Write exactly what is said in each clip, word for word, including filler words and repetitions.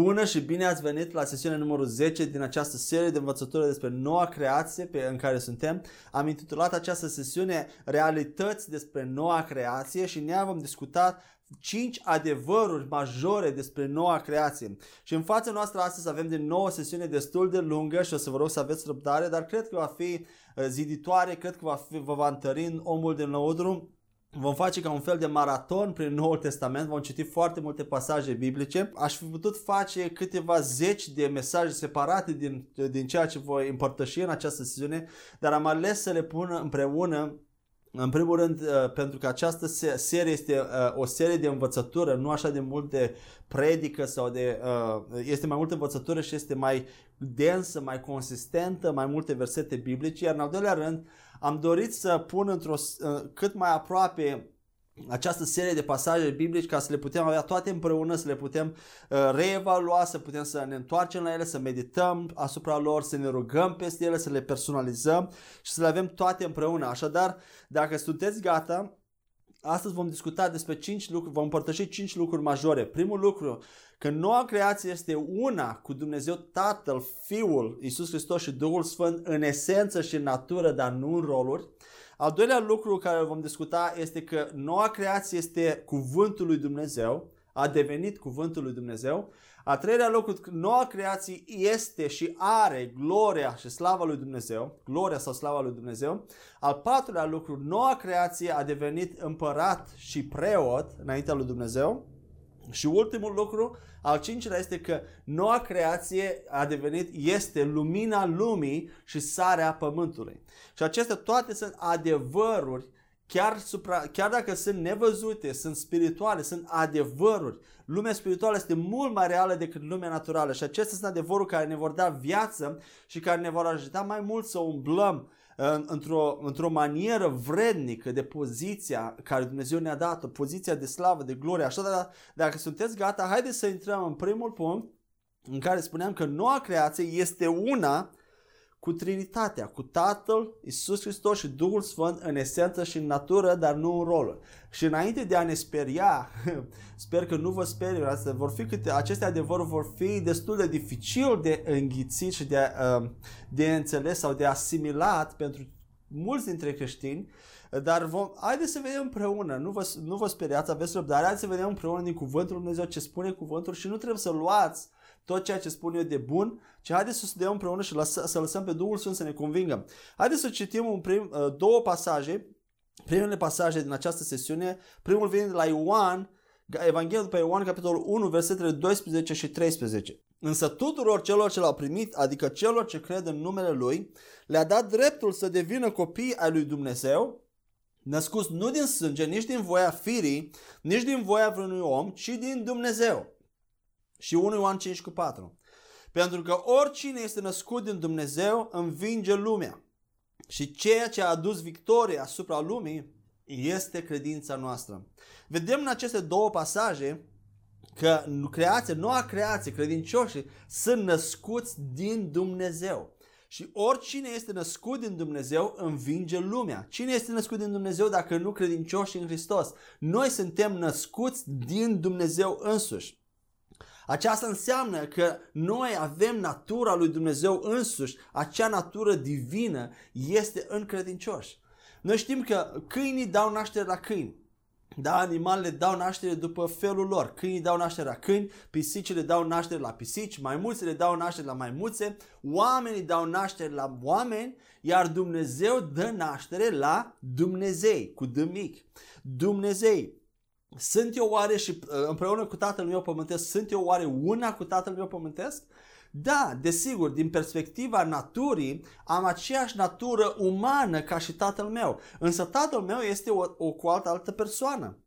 Bună și bine ați venit la sesiunea numărul zece din această serie de învățătură despre noua creație pe, în care suntem. Am intitulat această sesiune Realități despre noua creație și ne vom discuta cinci adevăruri majore despre noua creație. Și în fața noastră astăzi avem din nou o sesiune destul de lungă și o să vă rog să aveți răbdare, dar cred că va fi ziditoare, cred că va fi, vă va întări în omul din lăuntru. Vom face ca un fel de maraton prin Noul Testament, vom citi foarte multe pasaje biblice. Aș fi putut face câteva zeci de mesaje separate din, din ceea ce voi împărtăși în această sesiune, dar am ales să le pun împreună. În primul rând, pentru că această serie este o serie de învățătură, nu așa de mult de predică sau de... Este mai multă învățătură și este mai densă, mai consistentă, mai multe versete biblice. Iar în al doilea rând, am dorit să pun într-o cât mai aproape această serie de pasaje biblice ca să le putem avea toate împreună, să le putem reevalua, să putem să ne întoarcem la ele, să medităm asupra lor, să ne rugăm peste ele, să le personalizăm și să le avem toate împreună. Așadar, dacă sunteți gata, astăzi vom discuta despre cinci lucruri, vom împărtăși cinci lucruri majore. Primul lucru, că noua creație este una cu Dumnezeu Tatăl, Fiul, Iisus Hristos și Duhul Sfânt în esență și în natură, dar nu în roluri. Al doilea lucru care vom discuta este că noua creație este cuvântul lui Dumnezeu, a devenit cuvântul lui Dumnezeu. Al treilea lucru, noua creație este și are gloria și slava lui Dumnezeu, gloria sau slava lui Dumnezeu. Al patrulea lucru, noua creație a devenit împărat și preot înaintea lui Dumnezeu. Și ultimul lucru, al cincilea, este că noua creație a devenit, este lumina lumii și sarea pământului. Și acestea toate sunt adevăruri, chiar, supra, chiar dacă sunt nevăzute, sunt spirituale, sunt adevăruri. Lumea spirituală este mult mai reală decât lumea naturală și acestea sunt adevăruri care ne vor da viață și care ne vor ajuta mai mult să umblăm într-o, într-o manieră vrednică de poziția care Dumnezeu ne-a dat-o, poziția de slavă, de glorie. Așadar, dacă sunteți gata, haideți să intrăm în primul punct în care spuneam că noua creație este una cu Trinitatea, cu Tatăl, Iisus Hristos și Duhul Sfânt în esență și în natură, dar nu în roluri. Și înainte de a ne speria, sper că nu vă speriați, vor fi câte, aceste adevăruri vor fi destul de dificil de înghițit și de, de înțeles sau de asimilat pentru mulți dintre creștini, dar vom, haideți să vedem împreună, nu vă, nu vă speriați, aveți răbdare, haideți să vedem împreună din Cuvântul Lui Dumnezeu ce spune Cuvântul și nu trebuie să luați tot ceea ce spun eu de bun, ci haideți să studiăm împreună și lăsă, să lăsăm pe Duhul Sfânt să ne convingă. Haideți să citim un prim, două pasaje, primele pasaje din această sesiune. Primul vine de la Ioan, Evanghelia după Ioan, capitolul unu, versetele doisprezece și treisprezece. Însă tuturor celor ce l-au primit, adică celor ce cred în numele Lui, le-a dat dreptul să devină copii ai Lui Dumnezeu, născuți nu din sânge, nici din voia firii, nici din voia vreunui om, ci din Dumnezeu. Și unu Ioan cinci cu patru. Pentru că oricine este născut din Dumnezeu învinge lumea. Și ceea ce a adus victorie asupra lumii este credința noastră. Vedem în aceste două pasaje că creația, noua creație, credincioșii sunt născuți din Dumnezeu. Și oricine este născut din Dumnezeu învinge lumea. Cine este născut din Dumnezeu dacă nu credincioșii în Hristos? Noi suntem născuți din Dumnezeu însuși. Aceasta înseamnă că noi avem natura lui Dumnezeu însuși, acea natură divină este în credincioși. Noi știm că câinii dau naștere la câini, da, animalele dau naștere după felul lor, câinii dau naștere la câini, pisicile dau naștere la pisici, maimuțele dau naștere la maimuțe, oamenii dau naștere la oameni, iar Dumnezeu dă naștere la Dumnezei, cu D mic, Dumnezei. Sunt eu oare și împreună cu Tatăl meu pământesc, sunt eu oare una cu Tatăl meu pământesc? Da, desigur, din perspectiva naturii, am aceeași natură umană ca și Tatăl meu, însă Tatăl meu este o, o cu altă, altă persoană.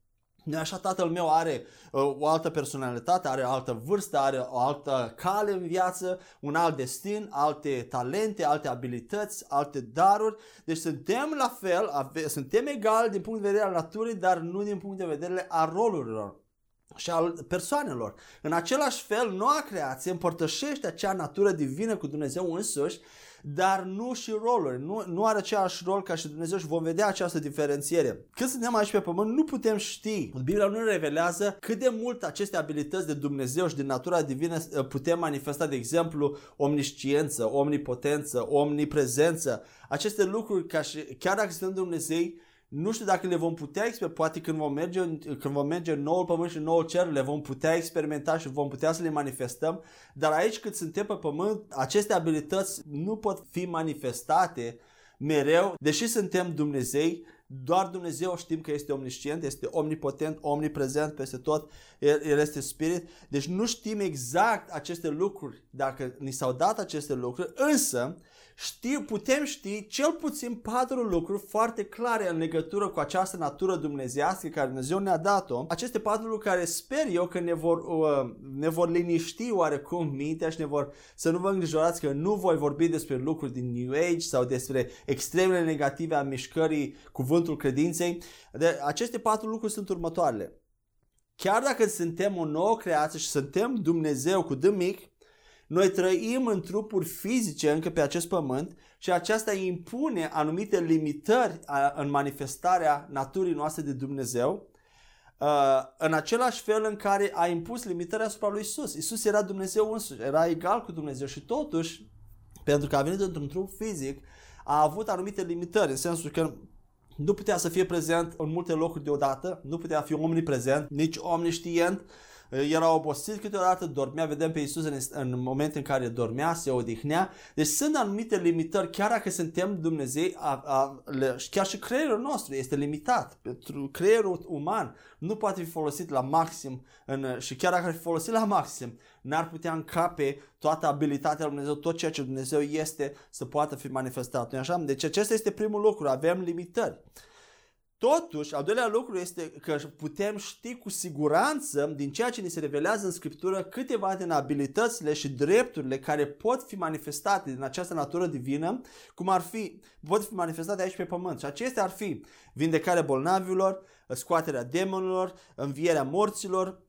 Nu așa, Tatăl meu are uh, o altă personalitate, are o altă vârstă, are o altă cale în viață, un alt destin, alte talente, alte abilități, alte daruri. Deci suntem la fel, ave- suntem egali din punct de vedere al naturii, dar nu din punct de vedere a rolurilor. și al persoanelor. În același fel, noua creație împărtășește acea natură divină cu Dumnezeu însuși, dar nu și roluri, nu, nu are același rol ca și Dumnezeu și vom vedea această diferențiere. Când suntem aici pe pământ, nu putem ști, Biblia nu ne revelează cât de mult aceste abilități de Dumnezeu și din natura divină putem manifesta, de exemplu, omnisciență, omnipotență, omniprezență, aceste lucruri, ca și, chiar dacă suntem Dumnezei, nu știu dacă le vom putea experimenta, poate când vom merge, când vom merge în noul pământ și în noul cer, le vom putea experimenta și vom putea să le manifestăm, dar aici cât suntem pe pământ, aceste abilități nu pot fi manifestate mereu, deși suntem Dumnezei. Doar Dumnezeu știm că este omniscient, este omnipotent, omniprezent peste tot, El, El este spirit. Deci nu știm exact aceste lucruri, dacă ni s-au dat aceste lucruri, însă știu, putem ști cel puțin patru lucruri foarte clare în legătură cu această natură dumnezeiască care Dumnezeu ne-a dat-o. Aceste patru lucruri care sper eu că ne vor, uh, ne vor liniști oarecum mintea și ne vor, să nu vă îngrijorați că nu voi vorbi despre lucruri din New Age sau despre extremele negative a mișcării cuvântului credinței. De, aceste patru lucruri sunt următoarele. Chiar dacă suntem o nouă creație și suntem Dumnezeu cu D mic, noi trăim în trupuri fizice încă pe acest pământ și aceasta impune anumite limitări a, în manifestarea naturii noastre de Dumnezeu, a, în același fel în care a impus limitări asupra lui Isus. Isus era Dumnezeu însuși, era egal cu Dumnezeu și totuși, pentru că a venit într-un trup fizic, a avut anumite limitări, în sensul că nu putea să fie prezent în multe locuri deodată, nu putea fi omniprezent, nici omniștient, era obosit câteodată, dormea, vedem pe Iisus în, în momentul în care dormea, se odihnea. Deci sunt anumite limitări, chiar dacă suntem Dumnezei, a, a, le, chiar și creierul nostru este limitat. Pentru creierul uman nu poate fi folosit la maxim în, și chiar dacă ar fi folosit la maxim, n-ar putea încape toată abilitatea lui Dumnezeu, tot ceea ce Dumnezeu este să poată fi manifestat. Nu-i așa? Deci acesta este primul lucru, avem limitări. Totuși, al doilea lucru este că putem ști cu siguranță din ceea ce ni se revelează în Scriptură câteva din abilitățile și drepturile care pot fi manifestate din această natură divină, cum ar fi, pot fi manifestate aici pe pământ. Și acestea ar fi vindecarea bolnavilor, scoaterea demonilor, învierea morților,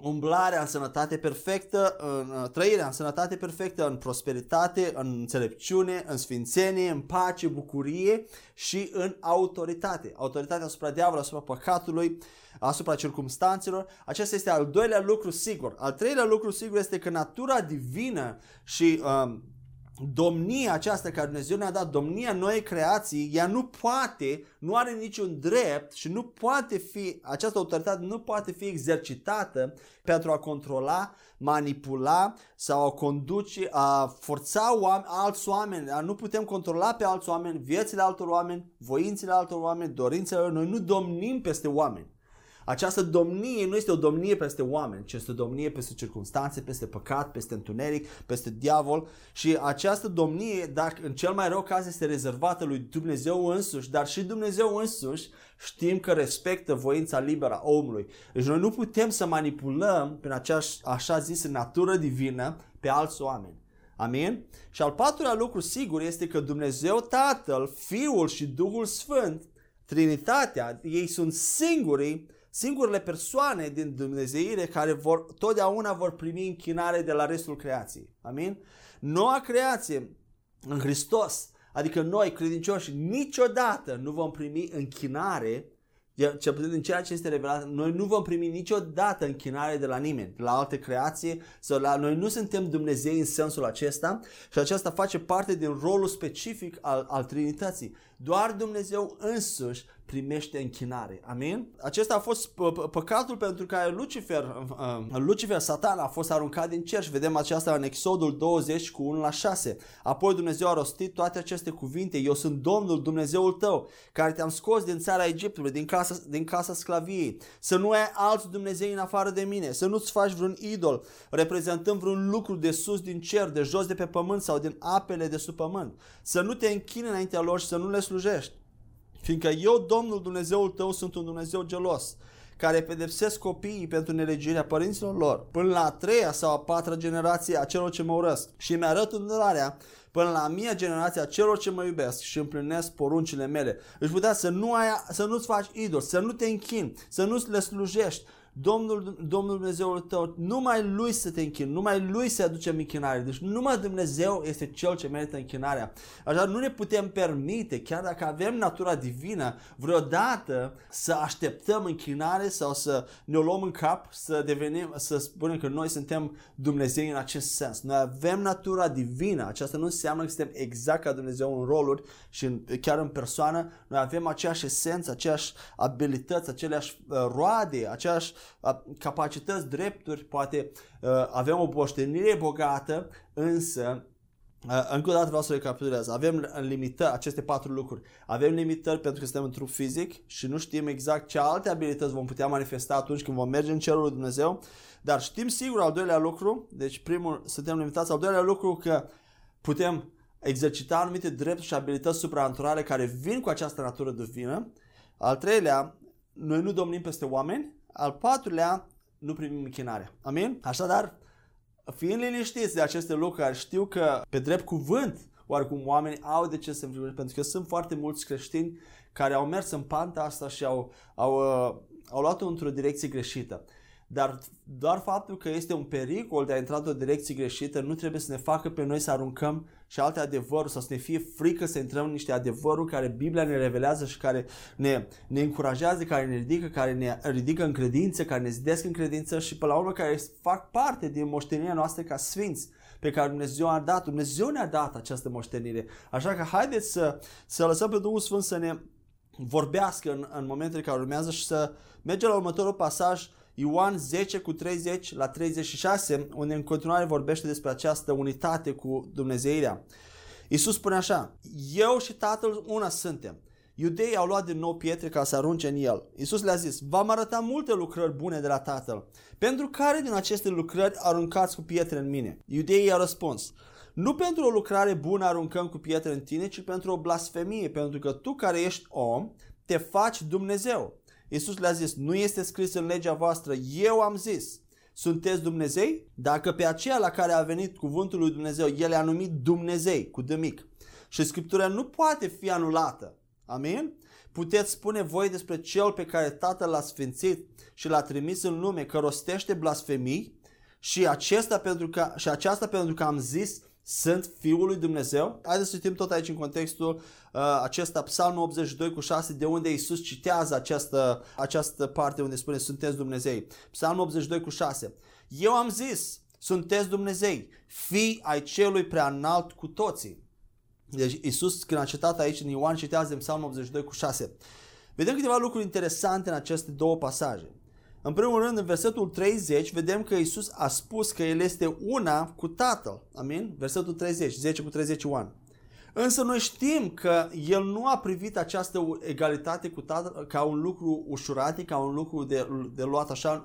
umblarea în sănătate perfectă, în, trăirea în sănătate perfectă, în prosperitate, în înțelepciune, în sfințenie, în pace, bucurie și în autoritate. Autoritatea asupra diavolului, asupra păcatului, asupra circumstanțelor. Acesta este al doilea lucru sigur. Al treilea lucru sigur este că natura divină și um, domnia aceasta care Dumnezeu ne-a dat, domnia noii creații, ea nu poate, nu are niciun drept și nu poate fi, această autoritate nu poate fi exercitată pentru a controla, manipula sau a conduce, a forța oameni, alți oameni. Nu putem controla pe alți oameni, viețile altor oameni, voințele altor oameni, dorințele lor. Noi nu domnim peste oameni. Această domnie nu este o domnie peste oameni, ci este o domnie peste circunstanțe, peste păcat, peste întuneric, peste diavol. Și această domnie, dacă în cel mai rău caz, este rezervată lui Dumnezeu însuși, dar și Dumnezeu însuși știm că respectă voința liberă a omului. Deci noi nu putem să manipulăm prin acea așa zisă natură divină pe alți oameni. Amin? Și al patrulea lucru sigur este că Dumnezeu Tatăl, Fiul și Duhul Sfânt, Trinitatea, ei sunt singurii Singurele persoane din Dumnezeire care vor, totdeauna vor primi închinare de la restul creației. Amin? Noua creație în Hristos, adică noi credincioși, niciodată nu vom primi închinare, cel puțin din ceea ce este revelat, noi nu vom primi niciodată închinare de la nimeni, de la alte creații, sau la, noi nu suntem Dumnezei în sensul acesta și aceasta face parte din rolul specific al, al Trinității. Doar Dumnezeu însuși primește închinare. Amin? Acesta a fost păcatul pentru care Lucifer, Lucifer, Satan, a fost aruncat din cer și vedem aceasta în Exodul douăzeci cu unu la șase. Apoi Dumnezeu a rostit toate aceste cuvinte: Eu sunt Domnul Dumnezeul tău, care te-am scos din țara Egiptului, din casa, din casa sclaviei. Să nu ai alți Dumnezei în afară de mine, să nu-ți faci vreun idol, reprezentând vreun lucru de sus din cer, de jos de pe pământ sau din apele de sub pământ. Să nu te închini înaintea lor și să nu le slujești. Fiindcă eu, Domnul Dumnezeul tău, sunt un Dumnezeu gelos, care pedepsesc copiii pentru nelegiuirea părinților lor, până la a treia sau a patra generație a celor ce mă urăsc, și îmi arăt îndurarea până la a mia generație a celor ce mă iubesc și împlinesc poruncile mele. Își putea să, nu ai, să nu-ți faci idol, să nu te închini, să nu le slujești. Domnul, Domnul Dumnezeul tău, numai Lui să te închini, numai Lui să aducem închinare. Deci numai Dumnezeu este Cel ce merită închinarea. Așa nu ne putem permite, chiar dacă avem natura divină, vreodată să așteptăm închinare sau să ne o luăm în cap, să devenim, să spunem că noi suntem Dumnezei în acest sens. Noi avem natura divină, aceasta nu înseamnă că suntem exact ca Dumnezeu în roluri și în, chiar în persoană. Noi avem aceeași esență, aceeași abilități, aceleași roade, aceeași capacități, drepturi, poate uh, avem o moștenire bogată, însă uh, încă o dată vreau să recapitulez. Avem limitări, aceste patru lucruri. Avem limitări pentru că suntem în trup fizic și nu știm exact ce alte abilități vom putea manifesta atunci când vom merge în cerul lui Dumnezeu, dar știm sigur al doilea lucru, deci primul, suntem limitați, al doilea lucru că putem exercita anumite drepturi și abilități supranaturale care vin cu această natură divină. Al treilea, noi nu domnim peste oameni. Al patrulea, nu primim închinare. Amin? Așadar, fiind liniștiți de aceste lucruri, știu că pe drept cuvânt, oarecum oamenii au de ce să înfricoșeze, pentru că sunt foarte mulți creștini care au mers în panta asta și au, au, au luat-o într-o direcție greșită. Dar doar faptul că este un pericol de a intra într-o direcție greșită nu trebuie să ne facă pe noi să aruncăm și alte adevăruri sau să ne fie frică să intrăm în niște adevăruri care Biblia ne revelează și care ne, ne încurajează, care ne ridică, care ne ridică în credință, care ne zidesc în credință și până la urmă care fac parte din moștenirea noastră ca sfinți pe care Dumnezeu a dat. Dumnezeu ne-a dat această moștenire. Așa că haideți să, să lăsăm pe Duhul Sfânt să ne vorbească în, în momentele care urmează și să mergem la următorul pasaj, Ioan zece cu treizeci la treizeci și șase, unde în continuare vorbește despre această unitate cu Dumnezeirea. Iisus spune așa: eu și Tatăl una suntem. Iudeii au luat din nou pietre ca să arunce în el. Iisus le-a zis: v-am arătat multe lucrări bune de la Tatăl. Pentru care din aceste lucrări aruncați cu pietre în mine? Iudeii i-au răspuns: nu pentru o lucrare bună aruncăm cu pietre în tine, ci pentru o blasfemie, pentru că tu care ești om, te faci Dumnezeu. Iisus le-a zis: nu este scris în legea voastră, eu am zis, sunteți Dumnezei? Dacă pe aceea la care a venit cuvântul lui Dumnezeu, el a numit Dumnezei, cu demic. Și Scriptura nu poate fi anulată. Amin? Puteți spune voi despre cel pe care Tatăl l-a sfințit și l-a trimis în lume că rostește blasfemii și, acesta pentru că, și aceasta pentru că am zis, sunt Fiul lui Dumnezeu. Haideți să citim tot aici în contextul uh, acesta Psalmul optzeci și doi cu șase, de unde Iisus citează această, această parte unde spune sunteți Dumnezei. Psalmul optzeci și doi cu șase: eu am zis, sunteți Dumnezei, fii ai celui preanalt cu toții. Deci Iisus, când a citat aici în Ioan, citează în Psalmul optzeci și doi cu șase. Vedem câteva lucruri interesante în aceste două pasaje. În primul rând, în versetul treizeci, vedem că Iisus a spus că El este una cu Tatăl. Amin? Versetul treizeci, zece cu treizeci și unu. Însă noi știm că El nu a privit această egalitate cu Tatăl ca un lucru ușurat, ca un lucru de, de luat așa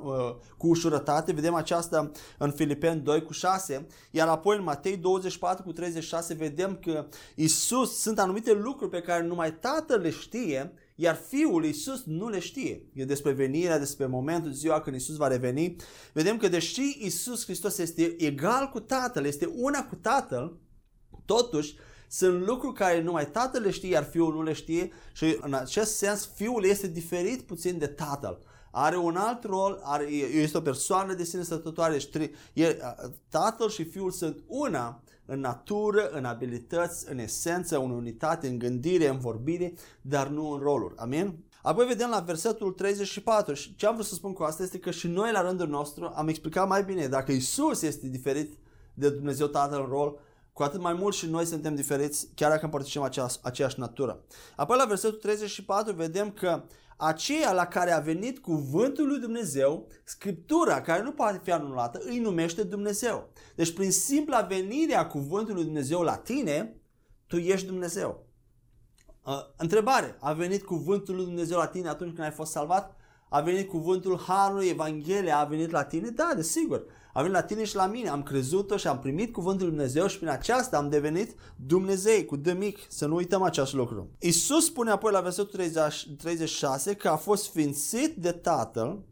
cu ușurătate. Vedem aceasta în Filipeni doi cu șase, iar apoi în Matei douăzeci și patru cu treizeci și șase vedem că Iisus, sunt anumite lucruri pe care numai Tatăl le știe, iar Fiul Iisus nu le știe. E despre venirea, despre momentul, ziua când Iisus va reveni. Vedem că deși Iisus Hristos este egal cu Tatăl, este una cu Tatăl, totuși sunt lucruri care numai Tatăl le știe, iar Fiul nu le știe și în acest sens Fiul este diferit puțin de Tatăl. Are un alt rol, are, este o persoană de sine stătătoare. Tatăl și Fiul sunt una în natură, în abilități, în esență, în unitate, în gândire, în vorbire, dar nu în roluri. Amin? Apoi vedem la versetul treizeci și patru și ce am vrut să spun cu asta este că și noi la rândul nostru am explicat mai bine. Dacă Iisus este diferit de Dumnezeu Tatăl în rol, cu atât mai mult și noi suntem diferiți, chiar dacă împărtășim aceeași natură. Apoi la versetul treizeci și patru vedem că aceea la care a venit cuvântul lui Dumnezeu, Scriptura, care nu poate fi anulată, îi numește Dumnezeu. Deci prin simpla venire a cuvântului lui Dumnezeu la tine, tu ești Dumnezeu. Întrebare: a venit cuvântul lui Dumnezeu la tine atunci când ai fost salvat? A venit cuvântul Harului, Evanghelia, a venit la tine? Da, desigur. A venit la tine și la mine. Am crezut-o și am primit cuvântul lui Dumnezeu și prin aceasta am devenit Dumnezei, cu demic. Să nu uităm acest lucru. Iisus spune apoi la versetul treizeci și șase că a fost sfințit de Tatăl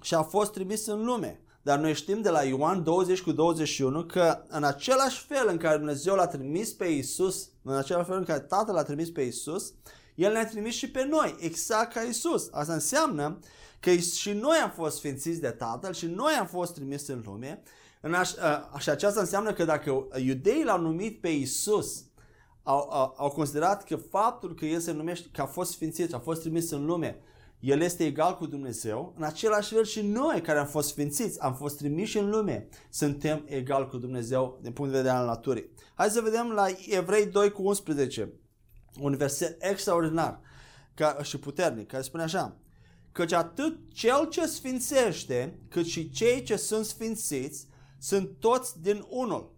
și a fost trimis în lume. Dar noi știm de la Ioan douăzeci cu douăzeci și unu că în același fel în care Dumnezeu l-a trimis pe Iisus, în același fel în care Tatăl l-a trimis pe Iisus, El ne-a trimis și pe noi, exact ca Iisus. Asta înseamnă că și noi am fost sfințiți de Tatăl și noi am fost trimiși în lume. În aș, a, și aceasta înseamnă că dacă iudeii l-au numit pe Iisus, au, au, au considerat că faptul că el se numește, că a fost sfințit, a fost trimis în lume, el este egal cu Dumnezeu, în același fel și noi care am fost sfințiți, am fost trimiși în lume, suntem egal cu Dumnezeu din punct de vedere al naturii. Hai să vedem la Evrei doi cu unsprezece, un verset extraordinar ca, și puternic, care spune așa: căci atât cel ce sfințește, cât și cei ce sunt sfințiți, sunt toți din unul.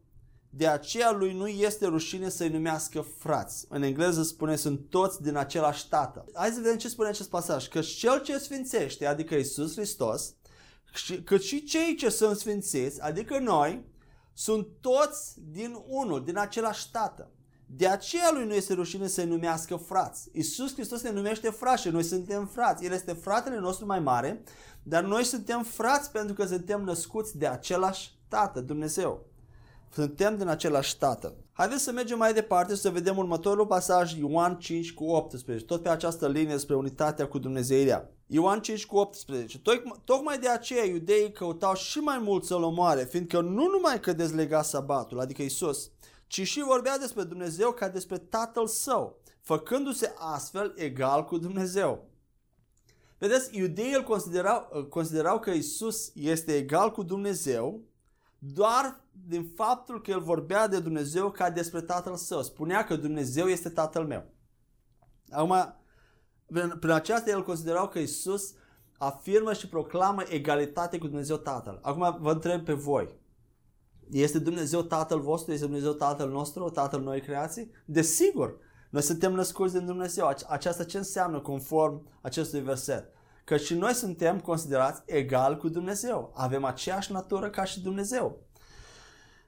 De aceea lui nu este rușine să-i numească frați. În engleză spune sunt toți din același Tată. Hai să vedem ce spune acest pasaj. Că cel ce sfințește, adică Iisus Hristos, cât și cei ce sunt sfințiți, adică noi, sunt toți din unul, din același Tată. De aceea lui nu este rușine să-i numească frați. Iisus Hristos ne numește frați și noi suntem frați. El este fratele nostru mai mare, dar noi suntem frați pentru că suntem născuți de același Tată, Dumnezeu. Suntem din același Tată. Haideți să mergem mai departe și să vedem următorul pasaj, Ioan cinci cu optsprezece, tot pe această linie despre unitatea cu Dumnezeirea. Ioan cinci cu optsprezece. Tocmai de aceea iudeii căutau și mai mult să-l omoare, fiindcă nu numai că dezlega sabatul, adică Iisus, ci și vorbea despre Dumnezeu ca despre Tatăl Său, făcându-se astfel egal cu Dumnezeu. Vedeți, iudeii îl considerau, considerau că Iisus este egal cu Dumnezeu doar din faptul că el vorbea de Dumnezeu ca despre Tatăl Său. Spunea că Dumnezeu este Tatăl meu. Acum, prin, prin aceasta el considerau că Iisus afirmă și proclamă egalitate cu Dumnezeu Tatăl. Acum vă întreb pe voi. Este Dumnezeu Tatăl vostru? Este Dumnezeu Tatăl nostru? Tatăl noi creații? Desigur, noi suntem născuți din Dumnezeu. Aceasta ce înseamnă conform acestui verset? Că și noi suntem considerați egal cu Dumnezeu. Avem aceeași natură ca și Dumnezeu.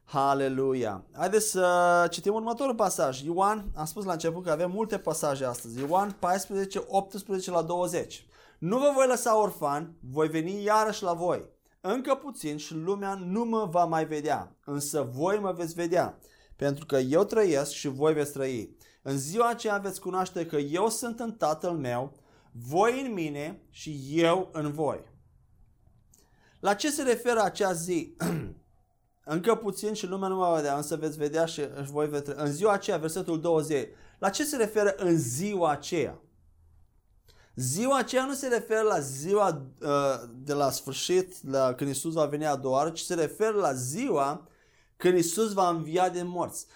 Haleluia! Haideți să citim următorul pasaj. Ioan, am spus la început că avem multe pasaje astăzi. Ioan paisprezece, optsprezece la douăzeci. Nu vă voi lăsa orfani, voi veni iarăși la voi. Încă puțin și lumea nu mă va mai vedea, însă voi mă veți vedea, pentru că eu trăiesc și voi veți trăi. În ziua aceea veți cunoaște că eu sunt în Tatăl meu, voi în mine și eu în voi. La ce se referă acea zi? Încă puțin și lumea nu mă va vedea, însă veți vedea și voi veți trăi. În ziua aceea, versetul douăzeci. La ce se referă în ziua aceea? Ziua aceea nu se referă la ziua uh, de la sfârșit, la când Iisus va veni a doua oară, ci se referă la ziua când Iisus va învia din morți.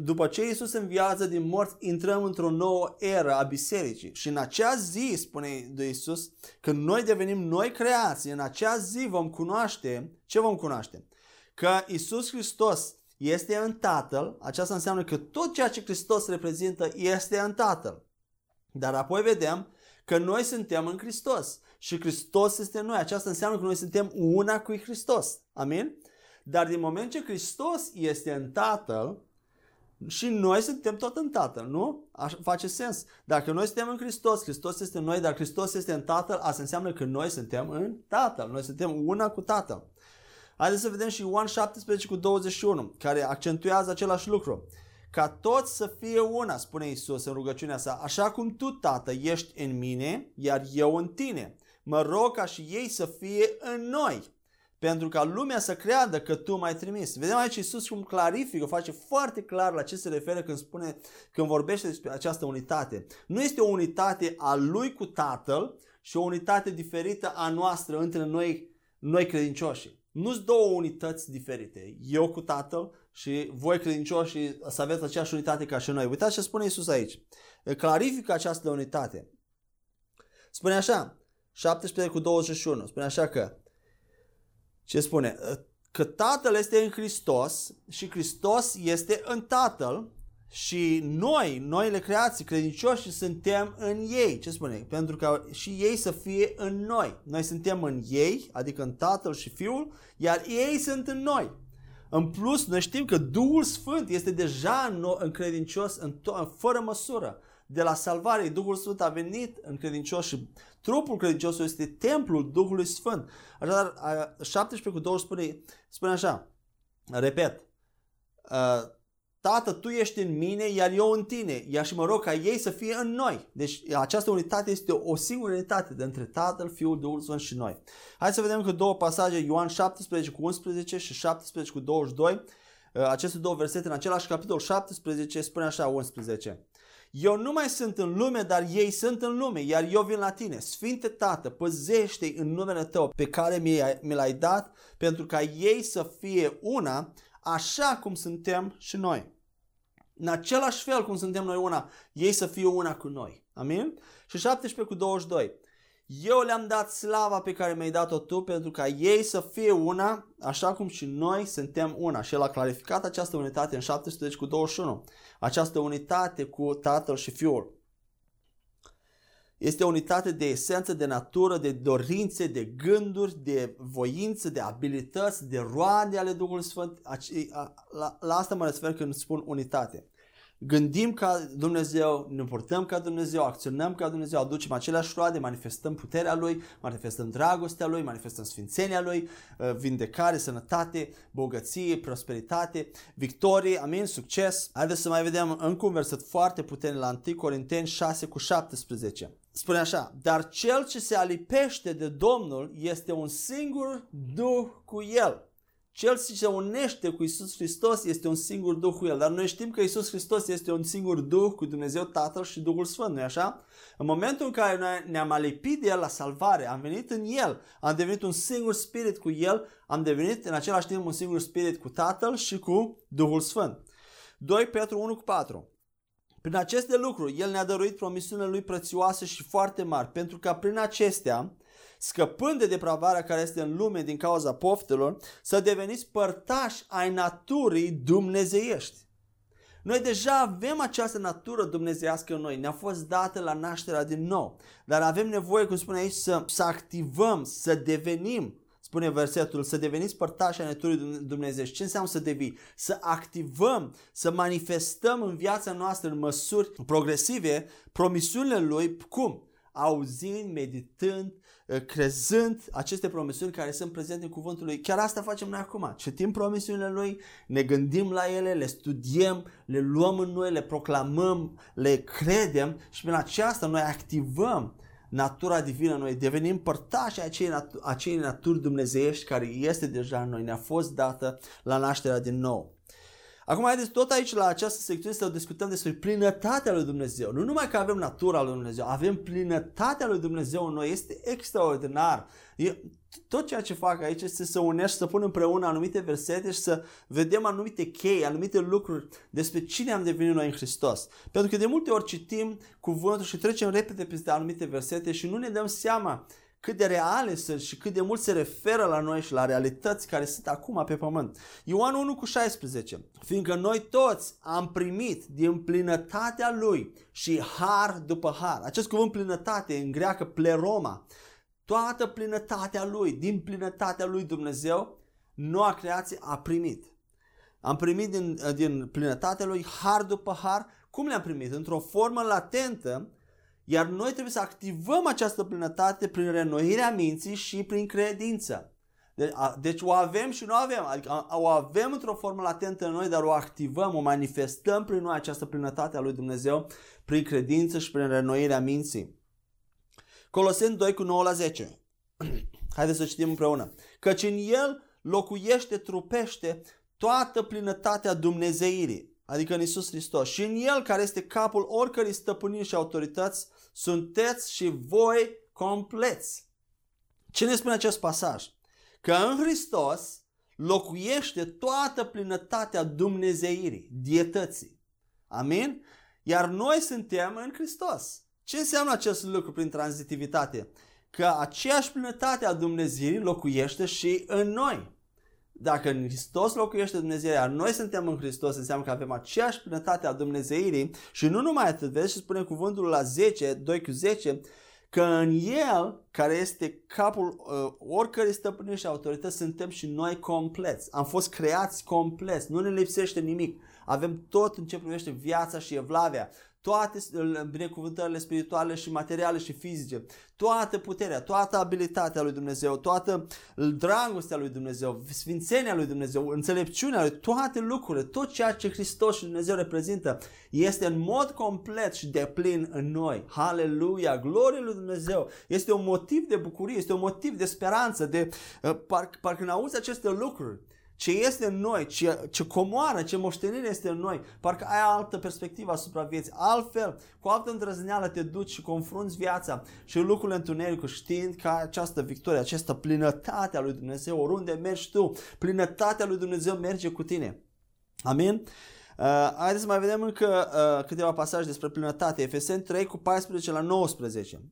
După ce Iisus înviază din morți, intrăm într-o nouă eră a bisericii. Și în acea zi, spune de Iisus, când noi devenim noi creații, în acea zi vom cunoaște, ce vom cunoaște? Că Iisus Hristos este în Tatăl, aceasta înseamnă că tot ceea ce Hristos reprezintă este în Tatăl. Dar apoi vedem că noi suntem în Hristos și Hristos este în noi. Aceasta înseamnă că noi suntem una cu Hristos. Amin? Dar din moment ce Hristos este în Tatăl și noi suntem tot în Tatăl, nu? Așa face sens. Dacă noi suntem în Hristos, Hristos este în noi, dar Hristos este în Tatăl, asta înseamnă că noi suntem în Tatăl. Noi suntem una cu Tatăl. Haideți să vedem și Ioan șaptesprezece cu douăzeci și unu, care accentuează același lucru. Ca toți să fie una, spune Iisus în rugăciunea sa, așa cum tu, Tată, ești în mine, iar eu în tine. Mă rog ca și ei să fie în noi, pentru ca lumea să creadă că tu m-ai trimis. Vedem aici Iisus cum clarifică, face foarte clar la ce se referă când spune, când vorbește despre această unitate. Nu este o unitate a lui cu Tatăl și o unitate diferită a noastră între noi, noi credincioși. Nu-s două unități diferite, eu cu Tatăl și voi credincioși să aveți aceeași unitate ca și noi. Uitați ce spune Iisus aici, clarifică această unitate. Spune așa, șaptesprezece cu douăzeci și unu, spune așa că, ce spune? Că Tatăl este în Hristos și Hristos este în Tatăl și noi, noile creații credincioși, suntem în ei. Ce spune? Pentru ca și ei să fie în noi. Noi suntem în ei, adică în Tatăl și Fiul, iar ei sunt în noi. În plus, noi știm că Duhul Sfânt este deja în credincios în to- fără măsură. De la salvare, Duhul Sfânt a venit în credincios și trupul credinciosului este templul Duhului Sfânt. Așadar, șaptesprezece cu douăzeci spune, spune așa, repet, uh, Tată, Tu ești în mine, iar eu în tine, iar și mă rog ca ei să fie în noi. Deci această unitate este o singură unitate de între Tatăl, Fiul, Duhul Sfânt și noi. Hai să vedem că două pasaje, Ioan șaptesprezece cu unsprezece și șaptesprezece cu douăzeci și doi, aceste două versete în același capitol șaptesprezece, spune așa unsprezece. Eu nu mai sunt în lume, dar ei sunt în lume, iar eu vin la tine. Sfinte Tată, păzește-i în numele tău pe care mi l-ai dat, pentru ca ei să fie una, așa cum suntem și noi. În același fel cum suntem noi una, ei să fie una cu noi. Amin? Și șaptesprezece cu douăzeci și doi. Eu le-am dat slava pe care mi-ai dat-o tu, pentru ca ei să fie una, așa cum și noi suntem una. Și el a clarificat această unitate în șaptesprezece cu douăzeci și unu. Această unitate cu Tatăl și Fiul. Este o unitate de esență, de natură, de dorințe, de gânduri, de voință, de abilități, de roade ale Duhului Sfânt. La asta mă refer când spun unitate. Gândim ca Dumnezeu, ne purtăm ca Dumnezeu, acționăm ca Dumnezeu, aducem aceleași roade, manifestăm puterea Lui, manifestăm dragostea Lui, manifestăm sfințenia Lui, vindecare, sănătate, bogăție, prosperitate, victorie, amin, succes. Haideți să mai vedem încă un verset foarte puternic la întâi Corinteni șase cu șaptesprezece. Spune așa, dar cel ce se alipește de Domnul este un singur Duh cu El. Cel ce se unește cu Iisus Hristos este un singur Duh cu El. Dar noi știm că Iisus Hristos este un singur Duh cu Dumnezeu Tatăl și Duhul Sfânt, nu-i așa? În momentul în care noi ne-am alipit de El la salvare, am venit în El, am devenit un singur spirit cu El, am devenit în același timp un singur spirit cu Tatăl și cu Duhul Sfânt. doi Petru unu cu patru. Prin aceste lucruri, El ne-a dăruit promisiunile Lui prețioase și foarte mari, pentru că prin acestea, scăpând de depravarea care este în lume din cauza poftelor, să deveniți părtași ai naturii dumnezeiești. Noi deja avem această natură dumnezeiască în noi, ne-a fost dată la nașterea din nou, dar avem nevoie, cum spune aici, să, să activăm, să devenim. Spune versetul, să deveniți părtași ai naturii dumnezeiești. Ce înseamnă să devii? Să activăm, să manifestăm în viața noastră în măsuri progresive promisiunile Lui, cum? Auzind, meditând, crezând aceste promisiuni care sunt prezente în cuvântul Lui. Chiar asta facem noi acum. Citim promisiunile Lui, ne gândim la ele, le studiem, le luăm în noi, le proclamăm, le credem și prin aceasta noi activăm natura divină, noi devenim părtași acei, nat- acei naturi dumnezeiești care este deja în noi, ne-a fost dată la nașterea din nou. Acum, haideți tot aici la această secțiune să discutăm despre plinătatea lui Dumnezeu. Nu numai că avem natura lui Dumnezeu, avem plinătatea lui Dumnezeu în noi. Este extraordinar. E, tot ceea ce fac aici este să unești, să pun împreună anumite versete și să vedem anumite chei, anumite lucruri despre cine am devenit noi în Hristos. Pentru că de multe ori citim cuvântul și trecem repede peste anumite versete și nu ne dăm seama cât de reale sunt și cât de mult se referă la noi și la realități care sunt acum pe pământ. Ioan unu cu șaisprezece. Fiindcă noi toți am primit din plinătatea Lui și har după har. Acest cuvânt plinătate în greacă pleroma. Toată plinătatea Lui, din plinătatea Lui Dumnezeu, noua creație a primit. Am primit din, din plinătatea Lui har după har. Cum le-am primit? Într-o formă latentă. Iar noi trebuie să activăm această plinătate prin renoirea minții și prin credință. Deci o avem și nu o avem. Adică o avem într-o formă latentă în noi, dar o activăm, o manifestăm prin noi această plinătate a lui Dumnezeu, prin credință și prin renoirea minții. Coloseni doi cu nouă la zece. Haideți să citim împreună. Căci în El locuiește, trupește toată plinătatea dumnezeirii. Adică în Iisus Hristos. Și în El, care este capul oricărei stăpâniri și autorități, sunteți și voi compleți. Ce ne spune acest pasaj? Că în Hristos locuiește toată plinătatea dumnezeirii, dietății. Amin? Iar noi suntem în Hristos. Ce înseamnă acest lucru prin tranzitivitate? Că aceeași plinătate a dumnezeirii locuiește și în noi. Dacă în Hristos locuiește Dumnezeu, iar noi suntem în Hristos, înseamnă că avem aceeași plinătate a dumnezeirii și nu numai atât, vezi și spune cuvântul la zece, doi cu zece, că în El, care este capul uh, oricărei stăpâniri și autorități, suntem și noi compleți. Am fost creați compleți, nu ne lipsește nimic. Avem tot în ce privește viața și evlavia. toate binecuvântările spirituale și materiale și fizice, toată puterea, toată abilitatea lui Dumnezeu, toată dragostea lui Dumnezeu, sfințenia lui Dumnezeu, înțelepciunea lui, toate lucrurile, tot ceea ce Hristos și Dumnezeu reprezintă este în mod complet și deplin în noi. Haleluia! Glorie lui Dumnezeu! Este un motiv de bucurie, este un motiv de speranță, de parcă par când auzi aceste lucruri. Ce este în noi, ce, ce comoară, ce moștenire este în noi, parcă ai altă perspectivă asupra vieții. Altfel, cu altă îndrăzneală te duci și confrunți viața și lucrurile întunericului, știind că această victorie, această plinătate a lui Dumnezeu, oriunde mergi tu, plinătatea lui Dumnezeu merge cu tine. Amin? Uh, haideți să mai vedem încă uh, câteva pasaje despre plinătate. Efeseni trei cu paisprezece la nouăsprezece.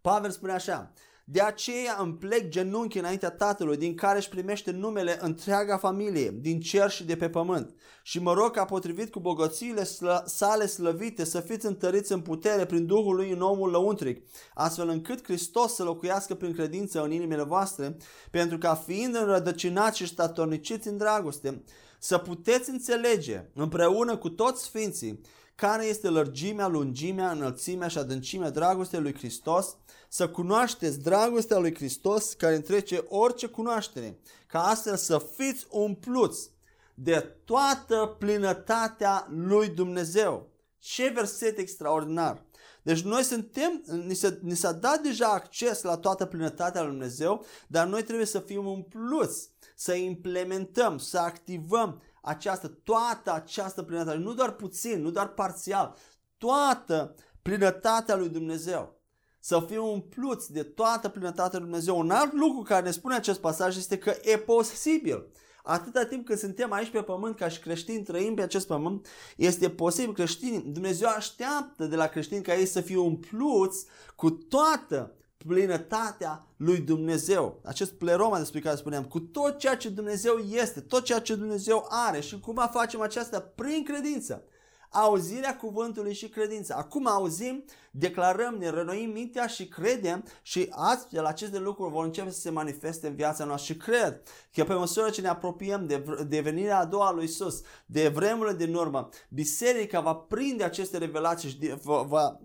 Pavel spune așa: de aceea îmi plec genunchi înaintea Tatălui, din care își primește numele întreaga familie, din cer și de pe pământ, și mă rog ca, potrivit cu bogățiile slă, sale slăvite, să fiți întăriți în putere prin Duhul lui în omul lăuntric, astfel încât Hristos să locuiască prin credință în inimile voastre, pentru ca, fiind înrădăcinați și statorniciți în dragoste, să puteți înțelege împreună cu toți sfinții care este lărgimea, lungimea, înălțimea și adâncimea dragostei lui Hristos, să cunoașteți dragostea lui Hristos care întrece orice cunoaștere, ca astfel să fiți umpluți de toată plinătatea lui Dumnezeu. Ce verset extraordinar! Deci noi suntem, ni, se, ni s-a dat deja acces la toată plinătatea lui Dumnezeu, dar noi trebuie să fim umpluți, să implementăm, să activăm această, toată această plinătate, nu doar puțin, nu doar parțial, toată plinătatea lui Dumnezeu. Să fim umpluți de toată plinătatea lui Dumnezeu. Un alt lucru care ne spune acest pasaj este că e posibil. Atâta timp cât suntem aici pe pământ, ca și creștini, trăim pe acest pământ, este posibil. Creștini, Dumnezeu așteaptă de la creștini ca ei să fie umpluți cu toată plinătatea lui Dumnezeu, acest pleroma despre care spuneam, cu tot ceea ce Dumnezeu este, tot ceea ce Dumnezeu are. Și cum facem aceasta? Prin credință, auzirea cuvântului și credința. Acum auzim, declarăm, ne rănoim mintea și credem, și astfel aceste lucruri vor începe să se manifeste în viața noastră. Și cred că pe măsură ce ne apropiem de, de venirea a doua lui Iisus, de vremurile din urmă, biserica va prinde aceste revelații și va, va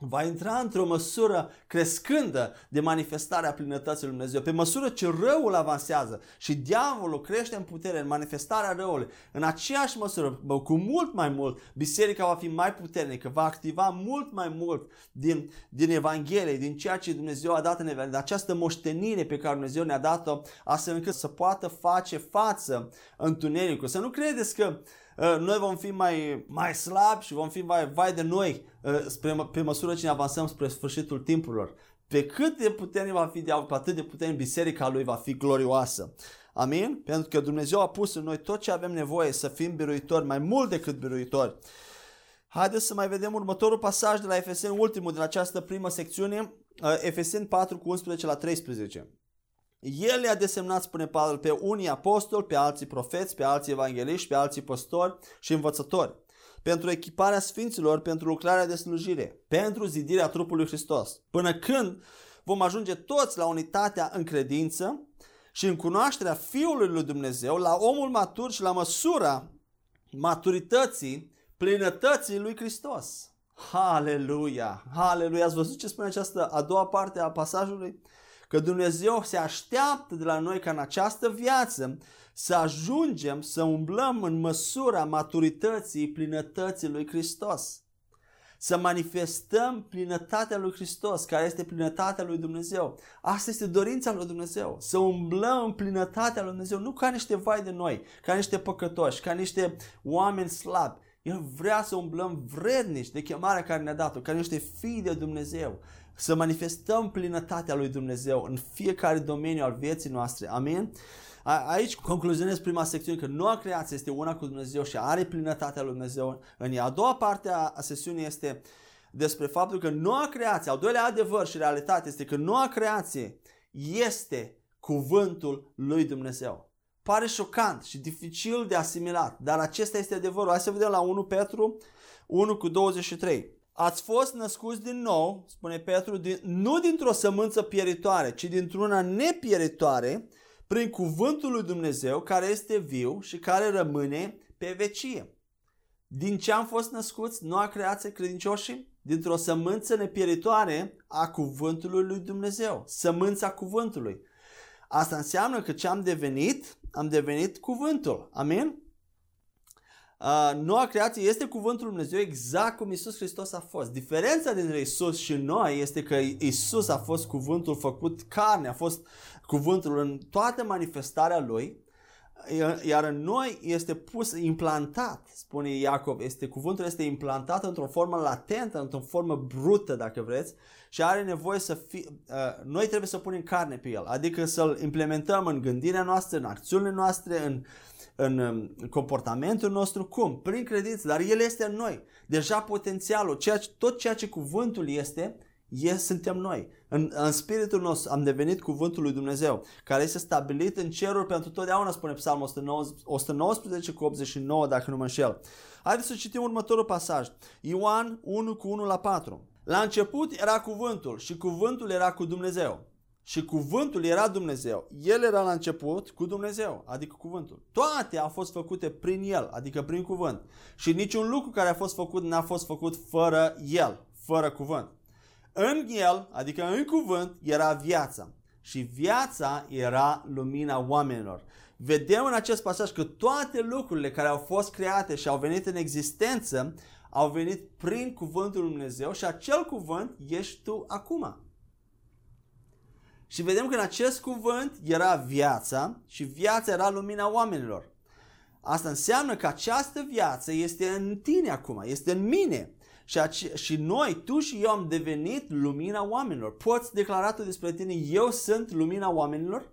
va intra într-o măsură crescândă de manifestarea plinătății lui Dumnezeu. Pe măsură ce răul avansează și diavolul crește în putere, în manifestarea răului, în aceeași măsură, cu mult mai mult, biserica va fi mai puternică, va activa mult mai mult din, din Evanghelie, din ceea ce Dumnezeu a dat în Evanghelie, de această moștenire pe care Dumnezeu ne-a dat-o, astfel încât să poată face față întunericul. Să nu credeți că noi vom fi mai, mai slabi și vom fi mai vai de noi spre, pe măsură ce ne avansăm spre sfârșitul timpurilor. Pe cât de puternic va fi diavolul, pe atât de puternic biserica lui va fi glorioasă. Amin? Pentru că Dumnezeu a pus în noi tot ce avem nevoie să fim biruitori, mai mult decât biruitori. Haideți să mai vedem următorul pasaj de la Efeseni, ultimul din această primă secțiune, Efeseni patru cu unsprezece la treisprezece. El i-a desemnat, spune Pavel, pe unii apostoli, pe alții profeți, pe alții evangeliști, pe alții păstori și învățători, pentru echiparea sfinților, pentru lucrarea de slujire, pentru zidirea trupului Hristos, până când vom ajunge toți la unitatea în credință și în cunoașterea Fiului lui Dumnezeu, la omul matur și la măsura maturității, plinătății lui Hristos. Haleluia! Haleluia! Ați văzut ce spune această a doua parte a pasajului? Că Dumnezeu se așteaptă de la noi ca în această viață să ajungem să umblăm în măsura maturității, plinătății lui Hristos. Să manifestăm plinătatea lui Hristos, care este plinătatea lui Dumnezeu. Asta este dorința lui Dumnezeu, să umblăm în plinătatea lui Dumnezeu, nu ca niște vai de noi, ca niște păcătoși, ca niște oameni slabi. El vrea să umblăm vrednici de chemarea care ne-a dat-o, ca niște fii de Dumnezeu. Să manifestăm plinătatea lui Dumnezeu în fiecare domeniu al vieții noastre. Amin? A, aici concluzionez prima secțiune, că noua creație este una cu Dumnezeu și are plinătatea lui Dumnezeu în ea. A doua parte a, a sesiunii este despre faptul că noua creație, al doilea adevăr și realitate este că noua creație este cuvântul lui Dumnezeu. Pare șocant și dificil de asimilat, dar acesta este adevărul. Hai să vedem la unu Petru unu cu douăzeci și trei. Ați fost născuți din nou, spune Petru, din, nu dintr-o sămânță pieritoare, ci dintr-una nepieritoare, prin cuvântul lui Dumnezeu, care este viu și care rămâne pe vecie. Din ce am fost născuți, noua creație, credincioșii? Dintr-o sămânță nepieritoare a cuvântului lui Dumnezeu. Sămânța cuvântului. Asta înseamnă că ce am devenit, am devenit cuvântul. Amin? Uh, noua creație este cuvântul lui Dumnezeu, exact cum Iisus Hristos a fost. Diferența dintre Iisus și noi este că Iisus a fost cuvântul făcut carne, a fost cuvântul în toată manifestarea Lui, iar în noi este pus, implantat, spune Iacov, este, cuvântul este implantat într-o formă latentă, într-o formă brută, dacă vreți, și are nevoie să fie, uh, noi trebuie să punem carne pe el, adică să-l implementăm în gândirea noastră, în acțiunile noastre, în în comportamentul nostru, cum? Prin credință, dar El este în noi. Deja potențialul, ceea ce, tot ceea ce cuvântul este, e, suntem noi. În, în spiritul nostru am devenit cuvântul lui Dumnezeu, care este stabilit în ceruri pentru totdeauna, spune Psalmul o sută nouăsprezece cu optzeci și nouă, dacă nu mă înșel. Haideți să citim următorul pasaj. Ioan unu cu unu la patru. La început era cuvântul și cuvântul era cu Dumnezeu. Și cuvântul era Dumnezeu. El era la început cu Dumnezeu, adică cuvântul. Toate au fost făcute prin El, adică prin cuvânt. Și niciun lucru care a fost făcut n-a fost făcut fără El, fără cuvânt. În El, adică în cuvânt, era viața. Și viața era lumina oamenilor. Vedem în acest pasaj că toate lucrurile care au fost create și au venit în existență, au venit prin cuvântul lui Dumnezeu și acel cuvânt ești tu acum. Și vedem că în acest cuvânt era viața și viața era lumina oamenilor. Asta înseamnă că această viață este în tine acum, este în mine. Și, ace- și noi, tu și eu am devenit lumina oamenilor. Poți declara tu despre tine, eu sunt lumina oamenilor?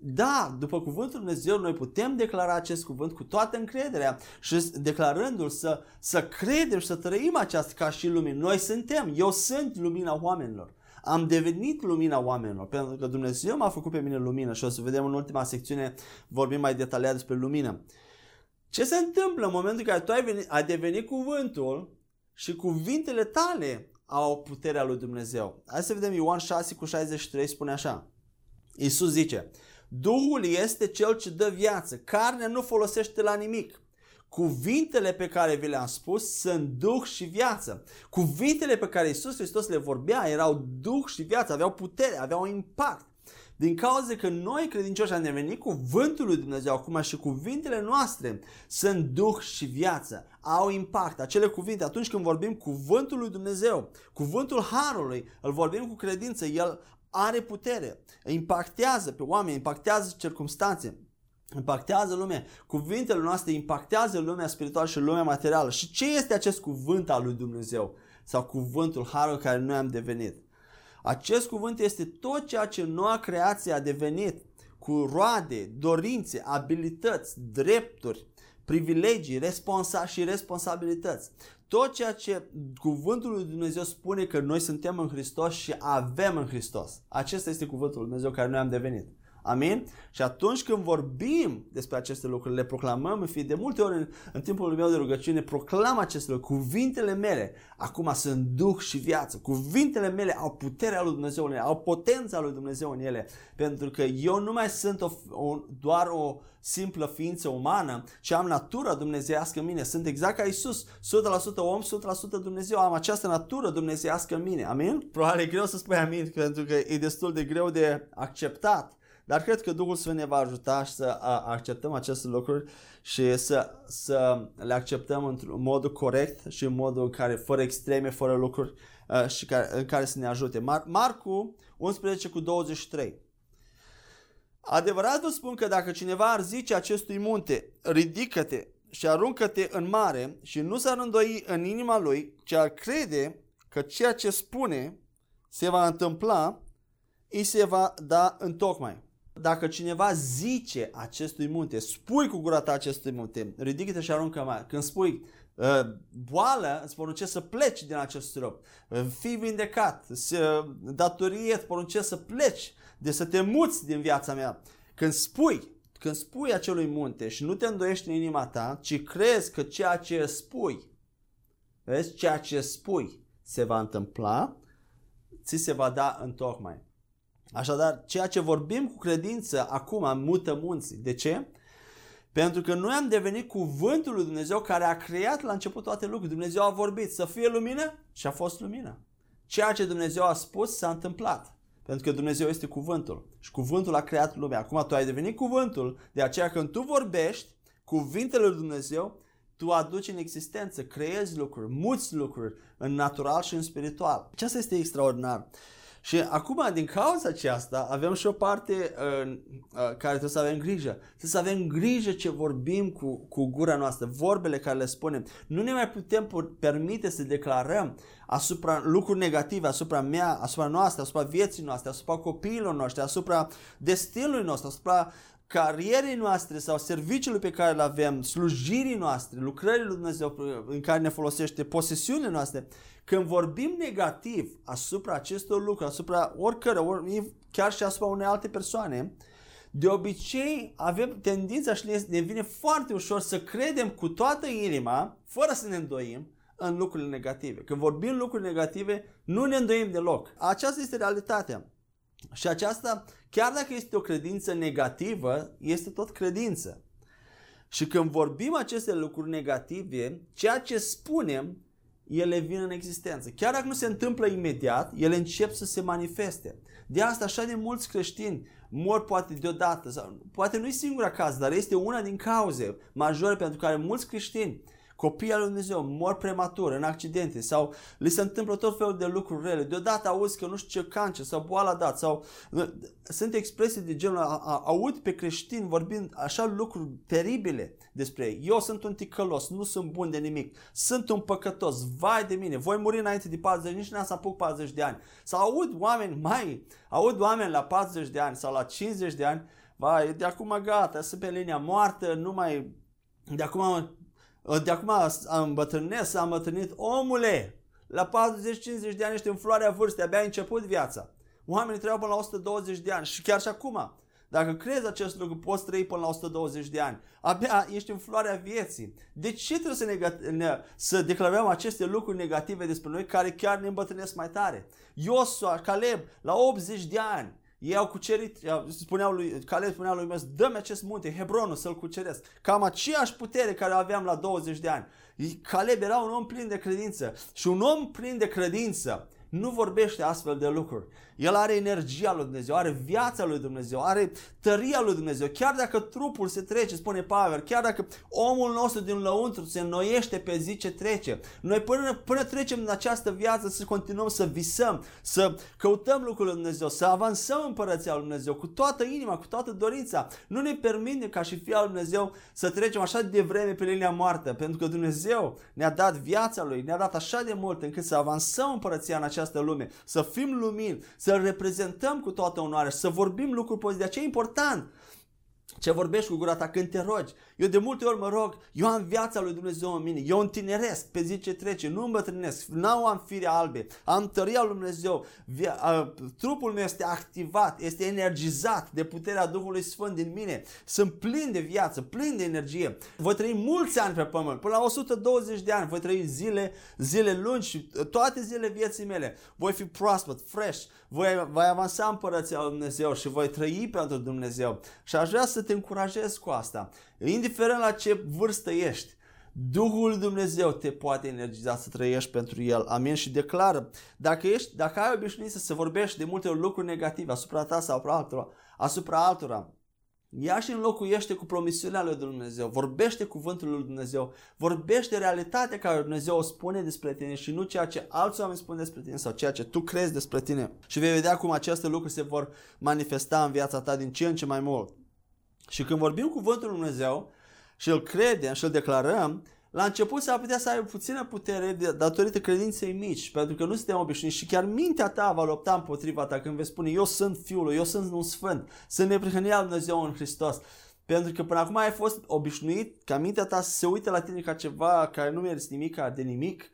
Da, după cuvântul Dumnezeu noi putem declara acest cuvânt cu toată încrederea și declarându-l să, să credem și să trăim aceasta ca și lumină. Noi suntem, eu sunt lumina oamenilor. Am devenit lumina oamenilor, pentru că Dumnezeu m-a făcut pe mine lumină și o să vedem în ultima secțiune, vorbim mai detaliat despre lumină. Ce se întâmplă în momentul în care tu ai, venit, ai devenit cuvântul și cuvintele tale au puterea lui Dumnezeu? Hai să vedem, Ioan șase cu șaizeci și trei spune așa. Iisus zice, Duhul este cel ce dă viață, carnea nu folosește la nimic. Cuvintele pe care vi le-am spus sunt Duh și viață. Cuvintele pe care Iisus Hristos le vorbea erau Duh și viață, aveau putere, aveau impact. Din cauza că noi credincioși am devenit cuvântul lui Dumnezeu acum și cuvintele noastre sunt Duh și viață, au impact. Acele cuvinte, atunci când vorbim cuvântul lui Dumnezeu, cuvântul Harului, îl vorbim cu credință, el are putere, impactează pe oameni, impactează circumstanțe. Impactează lumea, cuvintele noastre impactează lumea spirituală și lumea materială. Și ce este acest cuvânt al lui Dumnezeu? Sau cuvântul Harului care noi am devenit? Acest cuvânt este tot ceea ce noua creație a devenit, cu roade, dorințe, abilități, drepturi, privilegii responsa- și responsabilități. Tot ceea ce cuvântul lui Dumnezeu spune că noi suntem în Hristos și avem în Hristos. Acesta este cuvântul lui Dumnezeu care noi am devenit. Amin? Și atunci când vorbim despre aceste lucruri, le proclamăm, fie de multe ori în, în timpul meu de rugăciune, proclam aceste lucruri, cuvintele mele, acum sunt Duh și viață, cuvintele mele au puterea lui Dumnezeu în ele, au potența lui Dumnezeu în ele, pentru că eu nu mai sunt o, o, doar o simplă ființă umană, ci am natura dumnezeiască în mine, sunt exact ca Iisus, o sută la sută om, o sută la sută Dumnezeu, am această natură dumnezeiască în mine, amin? Probabil e greu să spui amin, pentru că e destul de greu de acceptat. Dar cred că Duhul Sfânt ne va ajuta să acceptăm aceste lucruri și să, să le acceptăm într-un mod corect și în modul în care, fără extreme, fără lucruri și care, în care să ne ajute. Mar- Marcu unsprezece cu douăzeci și trei. Adevărat vă spun că dacă cineva ar zice acestui munte, ridică-te și aruncă-te în mare și nu s-ar îndoi în inima lui, ci ar crede că ceea ce spune se va întâmpla, îi se va da întocmai. Dacă cineva zice acestui munte, spui cu gura ta acestui munte, ridică-te și aruncă mare. Când spui uh, boală, îți poruncești să pleci din acest trup. Uh, fii vindecat, să, datorie, îți poruncești să pleci, de să te muți din viața mea. Când spui, când spui acelui munte și nu te îndoiești în inima ta, ci crezi că ceea ce spui, vezi, ceea ce spui se va întâmpla, ți se va da întocmai. Așadar, ceea ce vorbim cu credință acum mută munții. De ce? Pentru că noi am devenit cuvântul lui Dumnezeu care a creat la început toate lucrurile. Dumnezeu a vorbit să fie lumină și a fost lumină. Ceea ce Dumnezeu a spus s-a întâmplat. Pentru că Dumnezeu este cuvântul și cuvântul a creat lumea. Acum tu ai devenit cuvântul, de aceea când tu vorbești cuvintele lui Dumnezeu, tu aduci în existență, creezi lucruri, muți lucruri în natural și în spiritual. Aceasta este extraordinar. Și acum, din cauza aceasta, avem și o parte uh, uh, care trebuie să avem grijă. Trebuie să avem grijă ce vorbim cu, cu gura noastră, vorbele care le spunem. Nu ne mai putem permite să declarăm asupra lucruri negative, asupra mea, asupra noastră, asupra vieții noastre, asupra copiilor noștri, asupra destinului nostru, asupra carierei noastre sau serviciului pe care îl avem, slujirii noastre, lucrările lui Dumnezeu în care ne folosește, posesiunile noastre. Când vorbim negativ asupra acestor lucruri, asupra oricără, ori, chiar și asupra unei alte persoane, de obicei avem tendința și ne vine foarte ușor să credem cu toată inima, fără să ne îndoim, în lucrurile negative. Când vorbim lucruri negative, nu ne îndoim deloc. Aceasta este realitatea. Și aceasta, chiar dacă este o credință negativă, este tot credință. Și când vorbim aceste lucruri negative, ceea ce spunem, ele vin în existență. Chiar dacă nu se întâmplă imediat, ele încep să se manifeste. De asta așa de mulți creștini mor poate deodată, sau poate nu e singura cauză, dar este una din cauze majore pentru care mulți creștini, copiii al lui Dumnezeu, mor prematur în accidente sau li se întâmplă tot felul de lucruri rele. Deodată auzi că nu știu ce cancer sau boală a dat sau sunt expresii de genul, aud pe creștini vorbind așa lucruri teribile despre ei. Eu sunt un ticălos, nu sunt bun de nimic, sunt un păcătos, vai de mine, voi muri înainte de patruzeci, nici n-am să apuc patruzeci de ani. Sau aud oameni mai, aud oameni la patruzeci de ani sau la cincizeci de ani, vai, de acum gata, sunt pe linia moartă, nu mai, de acum... De acum îmbătrânesc, am îmbătrânit. Omule, la patruzeci cincizeci de ani ești în floarea vârstei, abia ai început viața. Oamenii trăiau până la o sută douăzeci de ani și chiar și acum. Dacă crezi acest lucru, poți trăi până la o sută douăzeci de ani. Abia ești în floarea vieții. De ce trebuie să, nega- ne- să declarăm aceste lucruri negative despre noi care chiar ne îmbătrânesc mai tare? Iosua, Caleb, la optzeci de ani. Ei au cucerit, spuneau lui, Caleb spunea lui Moise, dă-mi acest munte, Hebronul, să-l cuceresc. Cam aceeași putere care o aveam la douăzeci de ani. Caleb era un om plin de credință și un om plin de credință nu vorbește astfel de lucruri. El are energia lui Dumnezeu, are viața lui Dumnezeu, are tăria lui Dumnezeu. Chiar dacă trupul se trece, spune Pavel, chiar dacă omul nostru din lăuntru se înnoiește pe zi ce trece, noi până, până trecem în această viață să continuăm să visăm, să căutăm lucrul lui Dumnezeu, să avansăm împărăția lui Dumnezeu cu toată inima, cu toată dorința. Nu ne permite ca și Fiul lui Dumnezeu să trecem așa de vreme pe linia moartă, pentru că Dumnezeu ne-a dat viața Lui, ne-a dat așa de mult încât să avansăm împărăția în această lume, să fim lumini, să reprezentăm cu toată onoarea, să vorbim lucruri pozitive. De aceea e important ce vorbești cu gura ta când te rogi. Eu de multe ori mă rog, eu am viața lui Dumnezeu în mine, eu întineresc pe zi ce trece, nu îmbătrânesc, nu am fire albe, am tăria lui Dumnezeu, trupul meu este activat, este energizat de puterea Duhului Sfânt din mine, sunt plin de viață, plin de energie. Voi trăi mulți ani pe pământ, până la o sută douăzeci de ani, voi trăi zile, zile lungi și toate zilele vieții mele, voi fi proaspăt, fresh, voi, voi avansa împărăția lui Dumnezeu și voi trăi pentru Dumnezeu. Și aș vrea să te încurajez cu asta. Indiferent la ce vârstă ești, Duhul Dumnezeu te poate energiza să trăiești pentru El. Amin? Și declară, dacă, ești, dacă ai obișnuit să vorbești de multe lucruri negative asupra ta sau asupra altora, asupra altora, ia și înlocuiește cu promisiunea lui Dumnezeu, vorbește cuvântul lui Dumnezeu, vorbește realitatea care Dumnezeu o spune despre tine și nu ceea ce alți oameni spun despre tine sau ceea ce tu crezi despre tine. Și vei vedea cum aceste lucruri se vor manifesta în viața ta din ce în ce mai mult. Și când vorbim cuvântul lui Dumnezeu și îl credem și îl declarăm, la început s-ar putea să ai puțină putere datorită credinței mici, pentru că nu suntem obișnuiți și chiar mintea ta va lupta împotriva ta când vei spune eu sunt Fiul lui, eu sunt un Sfânt, sunt neprihănirea lui Dumnezeu în Hristos. Pentru că până acum ai fost obișnuit ca mintea ta să se uite la tine ca ceva care nu mergi nimica de nimic,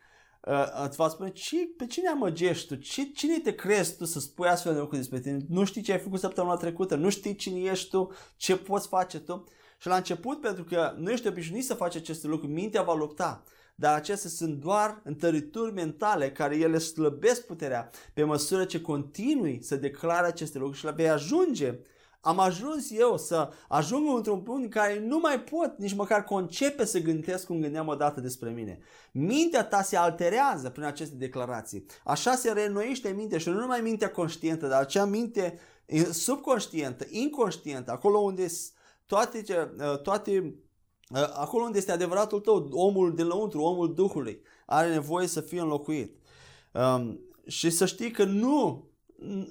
îți va spune, pe cine amăgești tu? Cine te crezi tu să spui astfel de lucruri despre tine? Nu știi ce ai făcut săptămâna trecută, nu știi cine ești tu, ce poți face tu. Și la început, pentru că nu ești obișnuit să faci aceste lucruri, mintea va lupta. Dar acestea sunt doar întărituri mentale care ele slăbesc puterea pe măsură ce continui să declare aceste lucruri și la vei ajunge Am ajuns eu să ajung într-un punct în care nu mai pot nici măcar concepe să gândesc cum gândeam odată despre mine. Mintea ta se alterează prin aceste declarații. Așa se reînnoiește mintea și nu numai mintea conștientă, dar acea minte subconștientă, inconștientă, acolo unde toate, toate acolo unde este adevăratul tău, omul dinăuntru, omul Duhului, are nevoie să fie înlocuit. Um, și să știi că nu,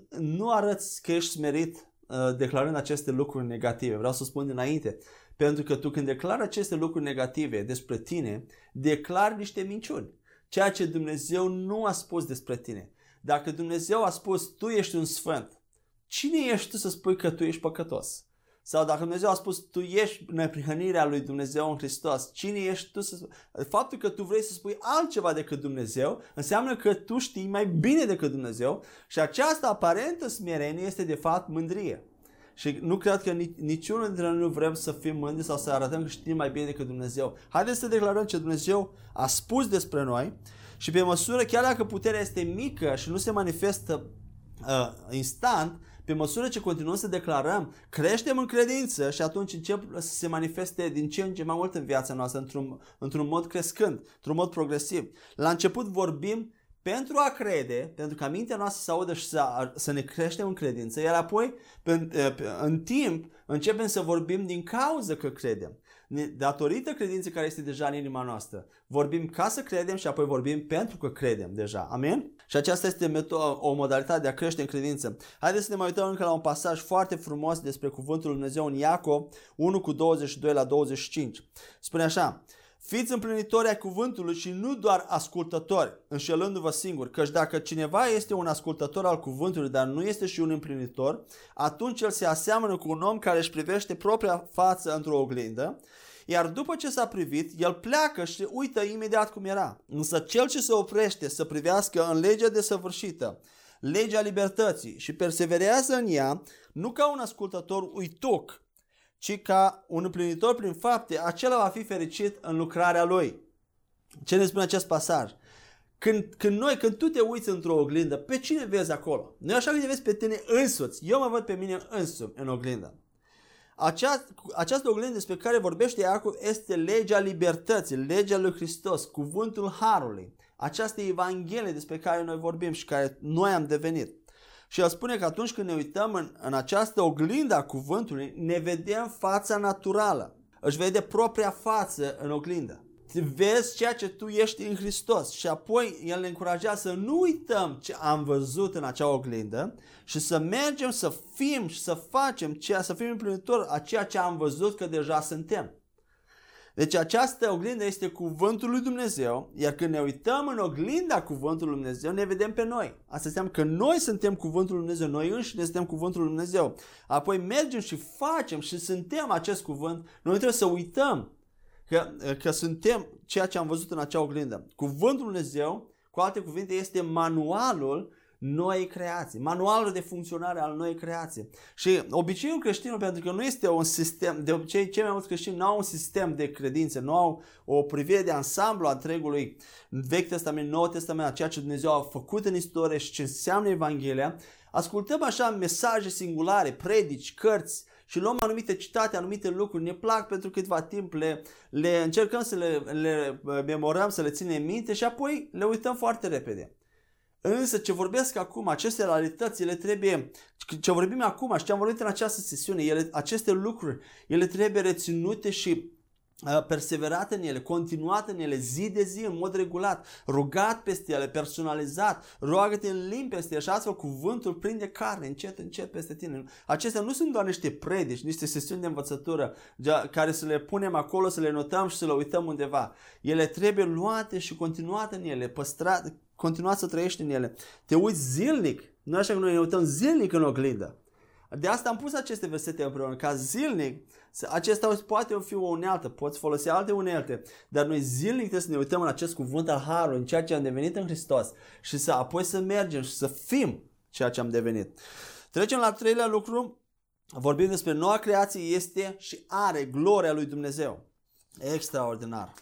nu arăți că ești smerit declarând aceste lucruri negative. Vreau să spun dinainte, pentru că tu când declari aceste lucruri negative despre tine, declari niște minciuni, ceea ce Dumnezeu nu a spus despre tine. Dacă Dumnezeu a spus tu ești un sfânt, cine ești tu să spui că tu ești păcătos? Sau dacă Dumnezeu a spus tu ești neprihănirea lui Dumnezeu în Hristos, cine ești tu să spui? Faptul că tu vrei să spui altceva decât Dumnezeu înseamnă că tu știi mai bine decât Dumnezeu și această aparentă smerenie este de fapt mândrie. Și nu cred că niciunul dintre noi nu vrem să fim mândri sau să arătăm că știm mai bine decât Dumnezeu. Haideți să declarăm ce Dumnezeu a spus despre noi și pe măsură, chiar dacă puterea este mică și nu se manifestă uh, instant, pe măsură ce continuăm să declarăm, creștem în credință și atunci încep să se manifeste din ce în ce mai mult în viața noastră, într-un, într-un mod crescând, într-un mod progresiv. La început vorbim pentru a crede, pentru ca mintea noastră să audă și să, să ne creștem în credință, iar apoi, în, în timp, începem să vorbim din cauza că credem. Datorită credinței care este deja în inima noastră. Vorbim ca să credem și apoi vorbim pentru că credem deja. Amin? Și aceasta este o modalitate de a crește în credință. Haideți să ne mai uităm încă la un pasaj foarte frumos despre cuvântul lui Dumnezeu în Iacov unu cu douăzeci și doi la douăzeci și cinci. Spune așa: fiți împlinitori ai cuvântului și nu doar ascultători, înșelându-vă singuri, căci dacă cineva este un ascultător al cuvântului, dar nu este și un împlinitor, atunci el se aseamănă cu un om care își privește propria față într-o oglindă, iar după ce s-a privit, el pleacă și se uită imediat cum era. Însă cel ce se oprește să privească în legea desăvârșită, legea libertății, și perseverează în ea, nu ca un ascultător uituc, ci ca un împlinitor prin fapte, acela va fi fericit în lucrarea lui. Ce ne spune acest pasaj? Când, când noi, când tu te uiți într-o oglindă, pe cine vezi acolo? Nu e așa că te vezi pe tine însuți. Eu mă văd pe mine însumi în oglindă. Aceast, această oglindă despre care vorbește Iacov este legea libertății, legea lui Hristos, cuvântul Harului. Această evanghelie despre care noi vorbim și care noi am devenit. Și el spune că atunci când ne uităm în, în această oglindă a cuvântului, ne vedem fața naturală. Își vede propria față în oglindă. Vezi ceea ce tu ești în Hristos. Și apoi el ne încurajează să nu uităm ce am văzut în acea oglindă și să mergem să fim și să facem, ceea, să fim împlinitori a ceea ce am văzut că deja suntem. Deci această oglindă este cuvântul lui Dumnezeu, iar când ne uităm în oglinda cuvântului lui Dumnezeu, ne vedem pe noi. Asta înseamnă că noi suntem cuvântul lui Dumnezeu, noi înșine suntem cuvântul lui Dumnezeu. Apoi mergem și facem și suntem acest cuvânt. Noi trebuie să uităm că, că suntem ceea ce am văzut în acea oglindă. Cuvântul lui Dumnezeu, cu alte cuvinte, este manualul noi creații, manualul de funcționare al noi creații. Și obiceiul creștinului, pentru că nu este un sistem, de obicei cei mai mulți creștini nu au un sistem de credințe, nu au o privire de ansamblu a întregului Vechi Testament, Nou Testament, a ceea ce Dumnezeu a făcut în istorie și ce înseamnă Evanghelia, ascultăm așa mesaje singulare, predici, cărți și luăm anumite citate, anumite lucruri, ne plac pentru câtva timp, le, le încercăm să le, le memorăm, să le ținem minte și apoi le uităm foarte repede. Însă ce vorbesc acum, aceste realități, ele trebuie, ce vorbim acum și ce am vorbit în această sesiune, ele, aceste lucruri, ele trebuie reținute și uh, perseverate în ele, continuate în ele, zi de zi, în mod regulat, rugat peste ele, personalizat, roagă-te în limbi peste ele și astfel cuvântul prinde carne, încet, încet peste tine. Acestea nu sunt doar niște predici, niște sesiuni de învățătură care să le punem acolo, să le notăm și să le uităm undeva. Ele trebuie luate și continuate în ele, păstrate. Continuați să trăiești în ele. Te uiți zilnic. Nu așa că noi ne uităm zilnic în oglindă. De asta am pus aceste versete împreună. Ca zilnic, acesta poate fi o unealtă, poți folosi alte unelte, dar noi zilnic trebuie să ne uităm în acest cuvânt al Harului, în ceea ce am devenit în Hristos și să apoi să mergem și să fim ceea ce am devenit. Trecem la al treilea lucru. Vorbim despre noua creație, este și are gloria lui Dumnezeu. Extraordinar.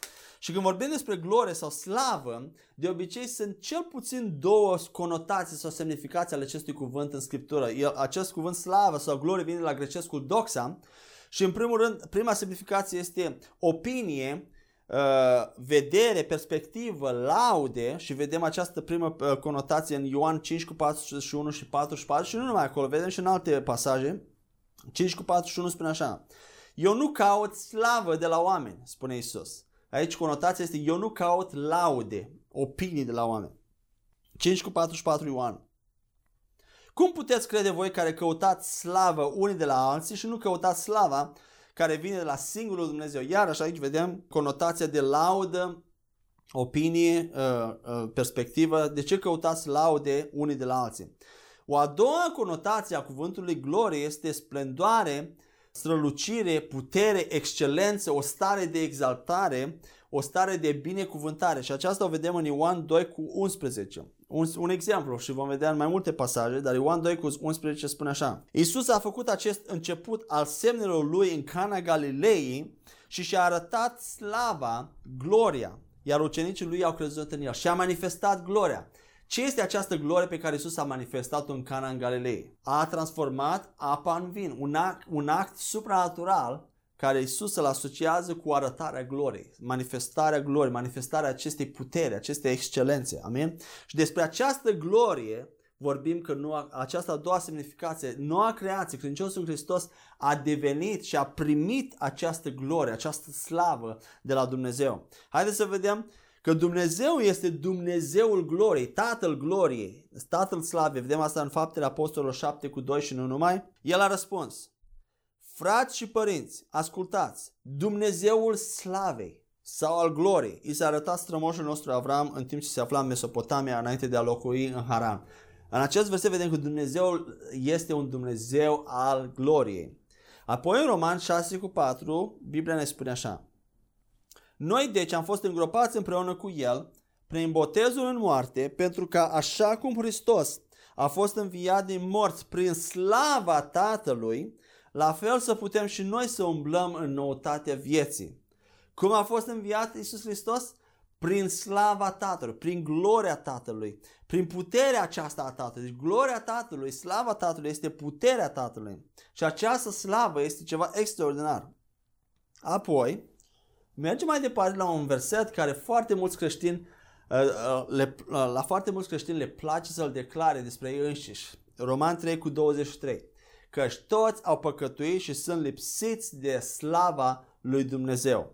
Și când vorbim despre glorie sau slavă, de obicei sunt cel puțin două conotații sau semnificații ale acestui cuvânt în Scriptură. Acest cuvânt slavă sau glorie vine la grecescul doxa și în primul rând, prima semnificație este opinie, vedere, perspectivă, laude, și vedem această primă conotație în Ioan cinci cu patruzeci și unu și patruzeci și patru și nu numai acolo, vedem și în alte pasaje. cinci cu patruzeci și unu spune așa: eu nu caut slavă de la oameni, spune Iisus. Aici conotația este: eu nu caut laude, opinii de la oameni. cinci cu patruzeci și patru Ioan: cum puteți crede voi care căutați slavă unii de la alții și nu căutați slava care vine de la singurul Dumnezeu? Iarăși aici vedem conotația de laudă, opinie, perspectivă. De ce căutați laude unii de la alții? O a doua conotație a cuvântului glorie este splendoare, strălucire, putere, excelență, o stare de exaltare, o stare de binecuvântare. Și aceasta o vedem în Ioan doi cu unsprezece. Un, un exemplu, și vom vedea în mai multe pasaje, dar Ioan doi cu unsprezece spune așa: Iisus a făcut acest început al semnelor lui în Cana Galilei și și-a arătat slava, gloria, iar ucenicii lui au crezut în el. Și a manifestat gloria. Ce este această glorie pe care Iisus a manifestat-o în Cana în Galilei? A transformat apa în vin, un act, un act supranatural care Iisus îl asociază cu arătarea gloriei, manifestarea gloriei, manifestarea acestei puteri, acestei excelențe. Amin? Și despre această glorie vorbim că noua, aceasta a doua semnificație, noua creație, credinciosul în Hristos a devenit și a primit această glorie, această slavă de la Dumnezeu. Haideți să vedem că Dumnezeu este Dumnezeul gloriei, Tatăl gloriei, Tatăl slavei. Vedem asta în Faptele Apostolilor șapte cu doi și nu numai. El a răspuns: frați și părinți, ascultați, Dumnezeul slavei sau al gloriei i s-a arătat strămoșul nostru Avram în timp ce se afla în Mesopotamia înainte de a locui în Haran. În acest verset vedem că Dumnezeu este un Dumnezeu al gloriei. Apoi în Roman șase cu patru Biblia ne spune așa: noi deci am fost îngropați împreună cu El prin botezul în moarte, pentru că așa cum Hristos a fost înviat din morți prin slava Tatălui, la fel să putem și noi să umblăm în noutatea vieții. Cum a fost înviat Iisus Hristos? Prin slava Tatălui, prin gloria Tatălui, prin puterea aceasta a Tatălui. Deci gloria Tatălui, slava Tatălui este puterea Tatălui. Și această slavă este ceva extraordinar. Apoi mergem mai departe la un verset care foarte mulți creștini, le, la foarte mulți creștini le place să-l declare despre ei înșiși. Roman trei cu douăzeci și trei: căci toți au păcătuit și sunt lipsiți de slava lui Dumnezeu.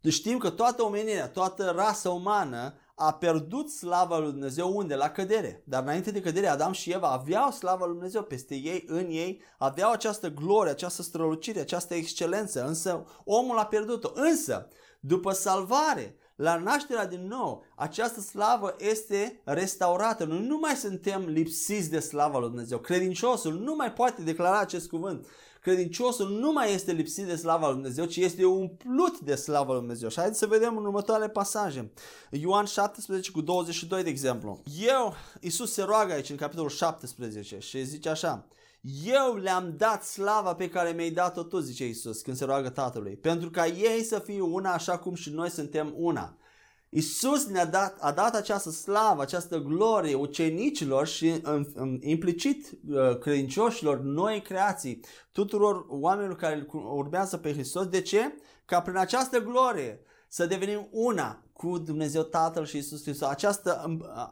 Deci știm că toată omenirea, toată rasa umană a pierdut slava lui Dumnezeu. Unde? La cădere. Dar înainte de cădere, Adam și Eva aveau slava lui Dumnezeu peste ei, în ei, aveau această glorie, această strălucire, această excelență, însă omul a pierdut-o. Însă, după salvare, la nașterea din nou, această slavă este restaurată. Noi nu mai suntem lipsiți de slava lui Dumnezeu. Credinciosul nu mai poate declara acest cuvânt. Credinciosul nu mai este lipsit de slava lui Dumnezeu, ci este umplut de slava lui Dumnezeu. Și haideți să vedem în următoarele pasaje. Ioan șaptesprezece cu douăzeci și doi, de exemplu. Eu, Iisus se roagă aici în capitolul șaptesprezece și zice așa: eu le-am dat slava pe care mi-ai dat-o tu, zice Iisus când se roagă Tatălui, pentru ca ei să fie una așa cum și noi suntem una. Iisus ne-a dat, a dat această slavă, această glorie ucenicilor și în, în, implicit credincioșilor, noi creații, tuturor oamenilor care urmează pe Hristos. De ce? Ca prin această glorie să devenim una cu Dumnezeu Tatăl și Iisus Hristos. Această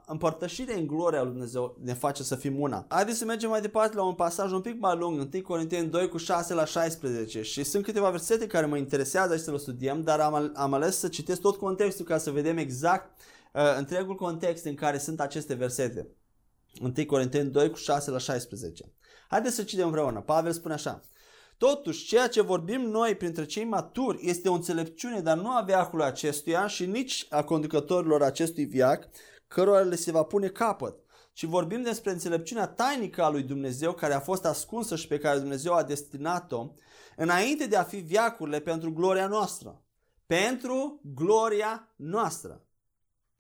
împărtășire în gloria lui Dumnezeu ne face să fim una. Haideți să mergem mai departe la un pasaj un pic mai lung, întâi Corinteni doi cu șase la șaisprezece, și sunt câteva versete care mă interesează și să le studiem, dar am, am ales să citesc tot contextul ca să vedem exact uh, întregul context în care sunt aceste versete. întâi Corinteni doi cu șase la șaisprezece. Haideți să citim împreună. Pavel spune așa: totuși, ceea ce vorbim noi printre cei maturi este o înțelepciune, dar nu a veacului acestuia și nici a conducătorilor acestui veac, cărora le se va pune capăt, ci vorbim despre înțelepciunea tainică a lui Dumnezeu, care a fost ascunsă și pe care Dumnezeu a destinat-o înainte de a fi veacurile, pentru gloria noastră. Pentru gloria noastră.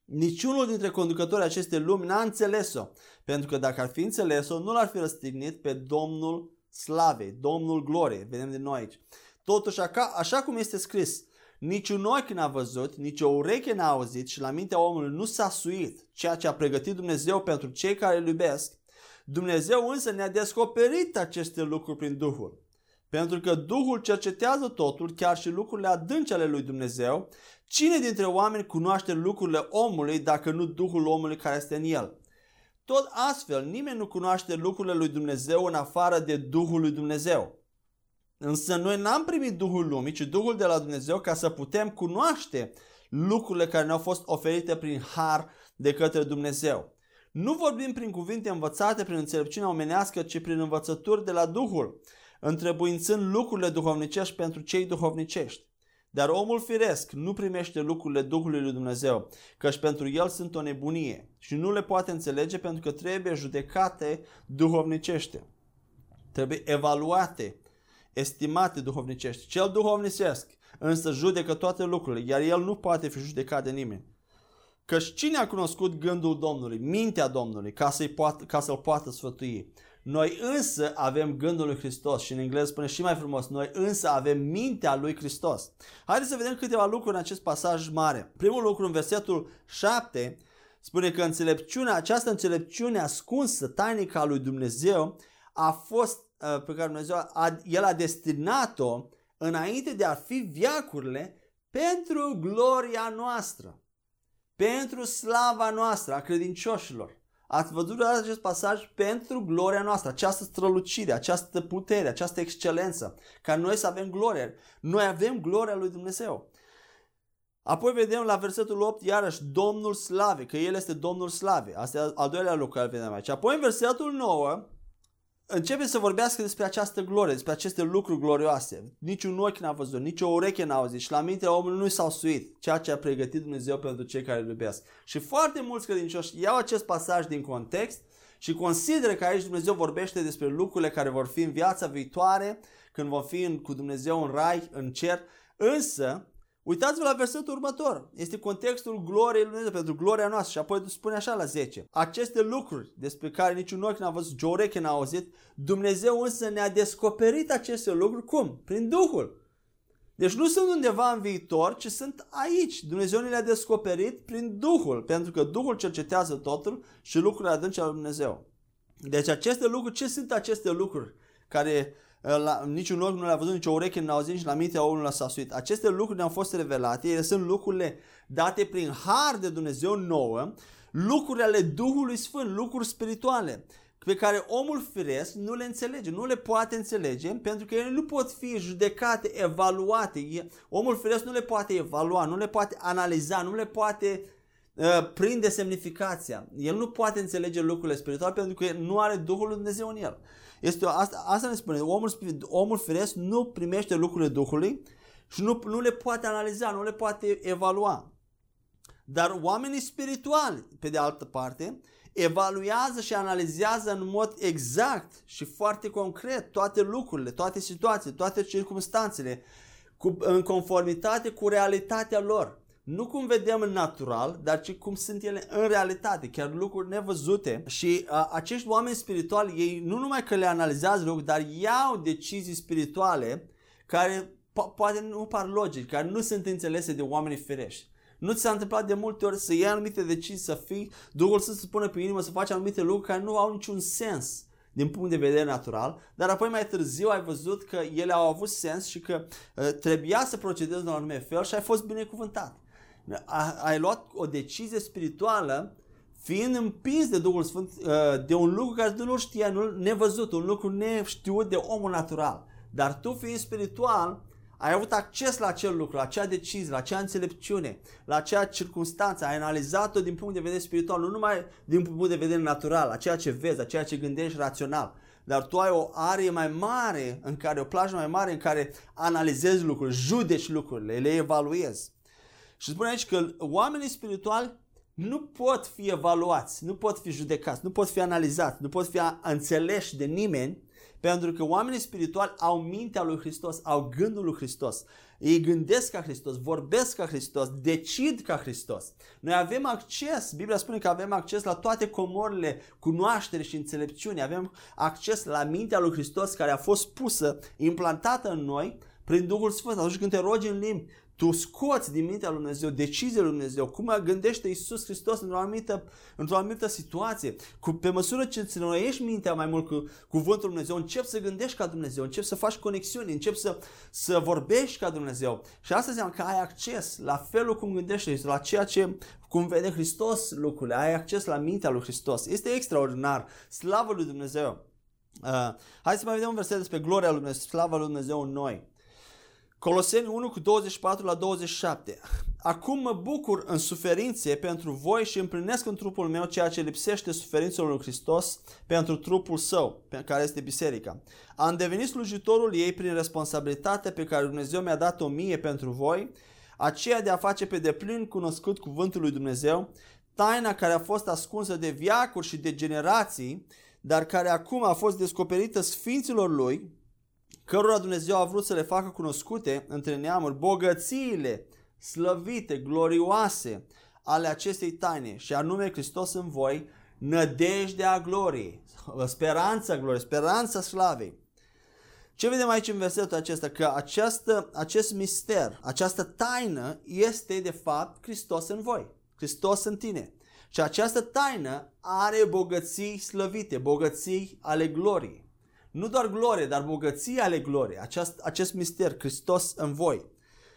Niciunul dintre conducătorii acestei lumi n-a înțeles-o, pentru că dacă ar fi înțeles-o, nu l-ar fi răstignit pe Domnul Slavei, Domnul Gloriei. Vedem din nou aici. Totuși, așa cum este scris, Niciun ochi n-a văzut, nici o ureche n-a auzit și la mintea omului nu s-a suit ceea ce a pregătit Dumnezeu pentru cei care îl iubesc. Dumnezeu însă ne-a descoperit aceste lucruri prin Duhul. Pentru că Duhul cercetează totul, chiar și lucrurile adânci ale lui Dumnezeu. Cine dintre oameni cunoaște lucrurile omului dacă nu Duhul omului care este în el? Tot astfel, nimeni nu cunoaște lucrurile lui Dumnezeu în afară de Duhul lui Dumnezeu. Însă noi n-am primit Duhul lumii, ci Duhul de la Dumnezeu, ca să putem cunoaște lucrurile care ne-au fost oferite prin har de către Dumnezeu. Nu vorbim prin cuvinte învățate prin înțelepciunea omenească, ci prin învățături de la Duhul, întrebuințând lucrurile duhovnicești pentru cei duhovnicești. Dar omul firesc nu primește lucrurile Duhului lui Dumnezeu, căci pentru el sunt o nebunie și nu le poate înțelege, pentru că trebuie judecate duhovnicește. Trebuie evaluate, estimate duhovnicești. Cel duhovnicesc însă judecă toate lucrurile, iar el nu poate fi judecat de nimeni. Căci cine a cunoscut gândul Domnului, mintea Domnului, ca să-i poată, ca să-l poată sfătui? Noi însă avem gândul lui Hristos și în engleză spune și mai frumos, noi însă avem mintea lui Hristos. Haideți să vedem câteva lucruri în acest pasaj mare. Primul lucru, în versetul șapte, spune că înțelepciunea, această înțelepciune ascunsă, tainică a lui Dumnezeu, a fost, pe care Dumnezeu, a, El a destinat-o înainte de a fi veacurile pentru gloria noastră, pentru slava noastră a credincioșilor. Ați văzut acest pasaj? Pentru gloria noastră, această strălucire, această putere, această excelență, ca noi să avem glorie. Noi avem gloria lui Dumnezeu. Apoi vedem la versetul opt, iarăși, Domnul Slavei, că El este Domnul Slavei. Asta e al doilea lucru care vedem aici. Apoi în versetul nouă, începe să vorbească despre această glorie, despre aceste lucruri glorioase. Niciun ochi n-a văzut, nici o ureche n-a auzit și la mintea omului nu s-a suit ceea ce a pregătit Dumnezeu pentru cei care îl iubesc. Și foarte mulți credincioși iau acest pasaj din context și consideră că aici Dumnezeu vorbește despre lucrurile care vor fi în viața viitoare, când vom fi în, cu Dumnezeu în rai, în cer. Însă, uitați-vă la versetul următor. Este contextul gloriei lui Dumnezeu, pentru gloria noastră. Și apoi spune așa la zece. Aceste lucruri despre care niciun ochi n-a văzut, nici o ureche n-a auzit, Dumnezeu însă ne-a descoperit aceste lucruri. Cum? Prin Duhul. Deci nu sunt undeva în viitor, ci sunt aici. Dumnezeu ne le-a descoperit prin Duhul, pentru că Duhul cercetează totul și lucrurile adânci ale lui Dumnezeu. Deci aceste lucruri, ce sunt aceste lucruri care... La, niciun ochi nu l-a văzut, nici o ureche nu l-a auzit, nici la mintea omului nu l-a sasuit. Aceste lucruri ne-au fost revelate, ele sunt lucrurile date prin har de Dumnezeu nouă, lucrurile ale Duhului Sfânt, lucruri spirituale, pe care omul firesc nu le înțelege, nu le poate înțelege, pentru că ele nu pot fi judecate, evaluate. Omul firesc nu le poate evalua, nu le poate analiza, nu le poate uh, prinde semnificația. El nu poate înțelege lucrurile spirituale pentru că nu are Duhul lui Dumnezeu în el. Este, asta, asta ne spune, omul, omul firesc nu primește lucrurile Duhului și nu, nu le poate analiza, nu le poate evalua. Dar oamenii spirituali, pe de altă parte, evaluează și analizează în mod exact și foarte concret toate lucrurile, toate situațiile, toate circumstanțele, cu, în conformitate cu realitatea lor. Nu cum vedem în natural, dar ci cum sunt ele în realitate, chiar lucruri nevăzute. Și a, acești oameni spirituali, ei nu numai că le analizează lucruri, dar iau decizii spirituale care po- poate nu par logici, care nu sunt înțelese de oamenii firești. Nu ți s-a întâmplat de multe ori să iei anumite decizii, să fii, Duhul să se pună pe inimă, să faci anumite lucruri care nu au niciun sens din punct de vedere natural, dar apoi mai târziu ai văzut că ele au avut sens și că uh, trebuia să procedezi într-un anume fel și ai fost binecuvântat. Ai luat o decizie spirituală fiind împins de Duhul Sfânt de un lucru care tu nu știa, nevăzut, un lucru neștiut de omul natural. Dar tu, fiind spiritual, ai avut acces la acel lucru, la acea decizie, la acea înțelepciune, la acea circunstanță. Ai analizat-o din punct de vedere spiritual, nu numai din punct de vedere natural, la ceea ce vezi, la ceea ce gândești rațional. Dar tu ai o arie mai mare, în care, o plajă mai mare în care analizezi lucrurile, judeci lucrurile, le evaluezi. Și spune aici că oamenii spirituali nu pot fi evaluați, nu pot fi judecați, nu pot fi analizați, nu pot fi înțeleși de nimeni, pentru că oamenii spirituali au mintea lui Hristos, au gândul lui Hristos. Ei gândesc ca Hristos, vorbesc ca Hristos, decid ca Hristos. Noi avem acces, Biblia spune că avem acces la toate comorile cunoaștere și înțelepciune, avem acces la mintea lui Hristos care a fost pusă, implantată în noi prin Duhul Sfânt. Atunci când te rogi în limbi, tu scoți din mintea lui Dumnezeu, deciziile lui Dumnezeu, cum gândește Iisus Hristos într-o anumită, într-o anumită situație. Cu, pe măsură ce îți înnoiești mintea mai mult cu cuvântul lui Dumnezeu, începi să gândești ca Dumnezeu, începi să faci conexiuni, începi să, să vorbești ca Dumnezeu. Și asta înseamnă că ai acces la felul cum gândește, la ceea ce, cum vede Hristos lucrurile, ai acces la mintea lui Hristos. Este extraordinar, slavă lui Dumnezeu. Uh, hai să mai vedem un verset despre gloria lui Dumnezeu, slava lui Dumnezeu în noi. Coloseni unu cu douăzeci și patru la douăzeci și șapte. Acum mă bucur în suferințe pentru voi și împlinesc în trupul meu ceea ce lipsește suferințelor lui Hristos pentru trupul său, pe care este biserica. Am devenit slujitorul ei prin responsabilitatea pe care Dumnezeu mi-a dat-o mie pentru voi, aceea de a face pe deplin cunoscut cuvântul lui Dumnezeu, taina care a fost ascunsă de veacuri și de generații, dar care acum a fost descoperită sfinților lui, cărora Dumnezeu a vrut să le facă cunoscute între neamuri bogățiile slăvite, glorioase ale acestei taine, și anume Hristos în voi, nădejdea gloriei, speranța gloriei, speranța slavei. Ce vedem aici în versetul acesta? Că această, acest mister, această taină este de fapt Hristos în voi, Hristos în tine. Și această taină are bogății slăvite, bogății ale gloriei. Nu doar glorie, dar bogății ale gloriei. Aceast, acest mister, Hristos în voi,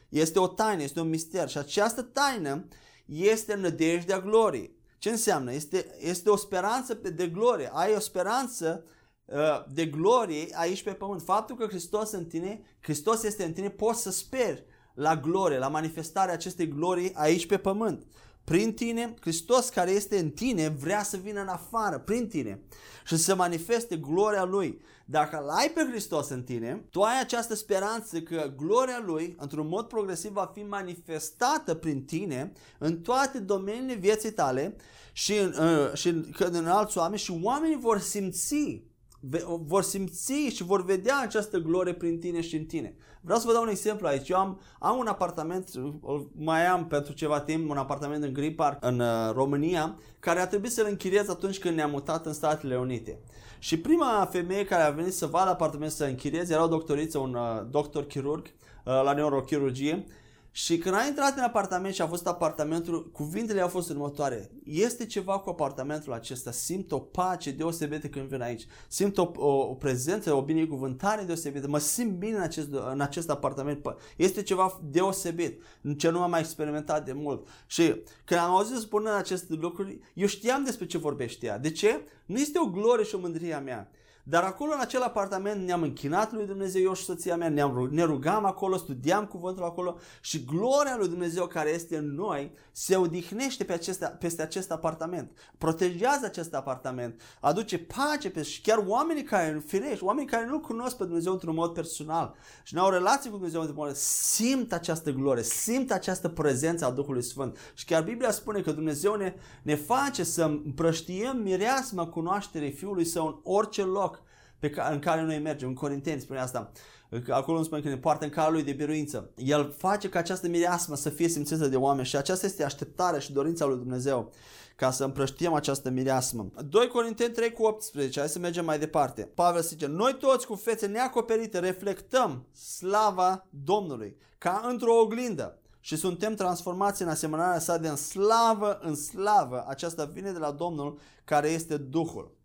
este o taină, este un mister. Și această taină este nădejdea gloriei. Ce înseamnă? Este, este o speranță de glorie. Ai o speranță uh, de glorie aici pe pământ. Faptul că Hristos în tine, Hristos este în tine, poți să speri la glorie, la manifestarea acestei glorii aici pe pământ. Prin tine, Hristos care este în tine vrea să vină în afară, prin tine, și să manifeste gloria Lui. Dacă îl ai pe Hristos în tine, tu ai această speranță că gloria Lui, într-un mod progresiv, va fi manifestată prin tine în toate domeniile vieții tale și în, uh, și în, în alți oameni, și oamenii vor simți, vor simți și vor vedea această glorie prin tine și în tine. Vreau să vă dau un exemplu aici. Eu am, am un apartament, mai am pentru ceva timp, un apartament în Green Park, în uh, România, care a trebuit să-l închiriez atunci când ne-am mutat în Statele Unite. Și prima femeie care a venit să vadă apartamentul, să închiriez, era o doctoriță, un uh, doctor chirurg uh, la neurochirurgie. Și când a intrat în apartament și a văzut apartamentul, cuvintele au fost următoare. Este ceva cu apartamentul acesta, simt o pace deosebită când vin aici, simt o, o, o prezență, o binecuvântare deosebită, mă simt bine în acest, în acest apartament, este ceva deosebit, ce nu am mai experimentat de mult. Și când am auzit spunând aceste lucruri, eu știam despre ce vorbește ea. De ce? Nu este o glorie și o mândrie a mea. Dar acolo în acel apartament ne-am închinat lui Dumnezeu, eu și soția mea, ne-am, ne rugam acolo, studiam cuvântul acolo și gloria lui Dumnezeu care este în noi se odihnește pe acesta, peste acest apartament, protejează acest apartament, aduce pace pe, și chiar oamenii care, firești, oamenii care nu cunosc pe Dumnezeu într-un mod personal și n-au relație cu Dumnezeu într-un mod, simt această glorie, simt această prezență a Duhului Sfânt. Și chiar Biblia spune că Dumnezeu ne, ne face să împrăștiem mireasma cunoașterii Fiului Său în orice loc Pe care, în care noi mergem. În Corinteni spune asta, acolo îmi spune că ne poartă în calea lui de biruință. El face ca această mireasmă să fie simțită de oameni și aceasta este așteptarea și dorința lui Dumnezeu, ca să împrăștiem această mireasmă. doi Corinteni trei cu optsprezece, hai să mergem mai departe. Pavel zice: noi toți cu fețe neacoperite reflectăm slava Domnului ca într-o oglindă și suntem transformați în asemănarea sa de în slavă în slavă, aceasta vine de la Domnul care este Duhul.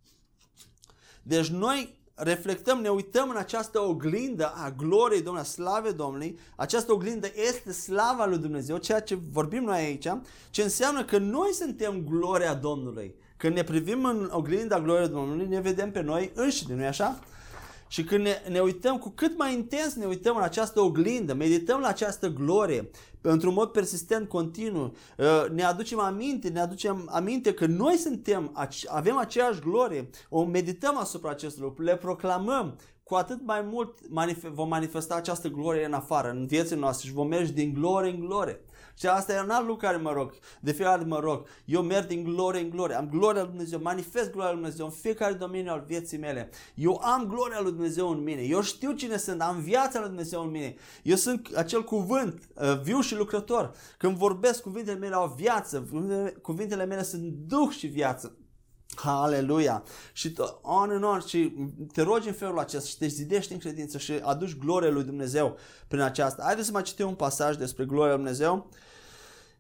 Deci noi reflectăm, ne uităm în această oglindă a gloriei Domnului, a slavei Domnului. Această oglindă este slava lui Dumnezeu, ceea ce vorbim noi aici, ce înseamnă că noi suntem gloria Domnului. Când ne privim în oglinda gloriei Domnului, ne vedem pe noi înșine, nu-i așa? Și când ne, ne uităm, cu cât mai intens ne uităm în această oglindă, medităm la această glorie, într-un mod persistent, continuu, ne aducem aminte, ne aducem aminte că noi suntem, avem aceeași glorie, o medităm asupra acestor lucruri, le proclamăm, cu atât mai mult vom manifesta această glorie în afară, în viețile noastre, și vom merge din glorie în glorie. Și asta e un alt lucru care mă rog, de fiecare mă rog, eu merg din glorie în glorie, am gloria lui Dumnezeu, manifest gloria lui Dumnezeu în fiecare domeniu al vieții mele. Eu am gloria lui Dumnezeu în mine, eu știu cine sunt, am viața lui Dumnezeu în mine, eu sunt acel cuvânt viu și lucrător. Când vorbesc, cuvintele mele au viață, cuvintele mele sunt duh și viață. Aleluia! Și on and on, și te rogi în felul acesta și te zidești în credință și aduci gloria lui Dumnezeu prin aceasta. Haideți să mai citim un pasaj despre gloria lui Dumnezeu.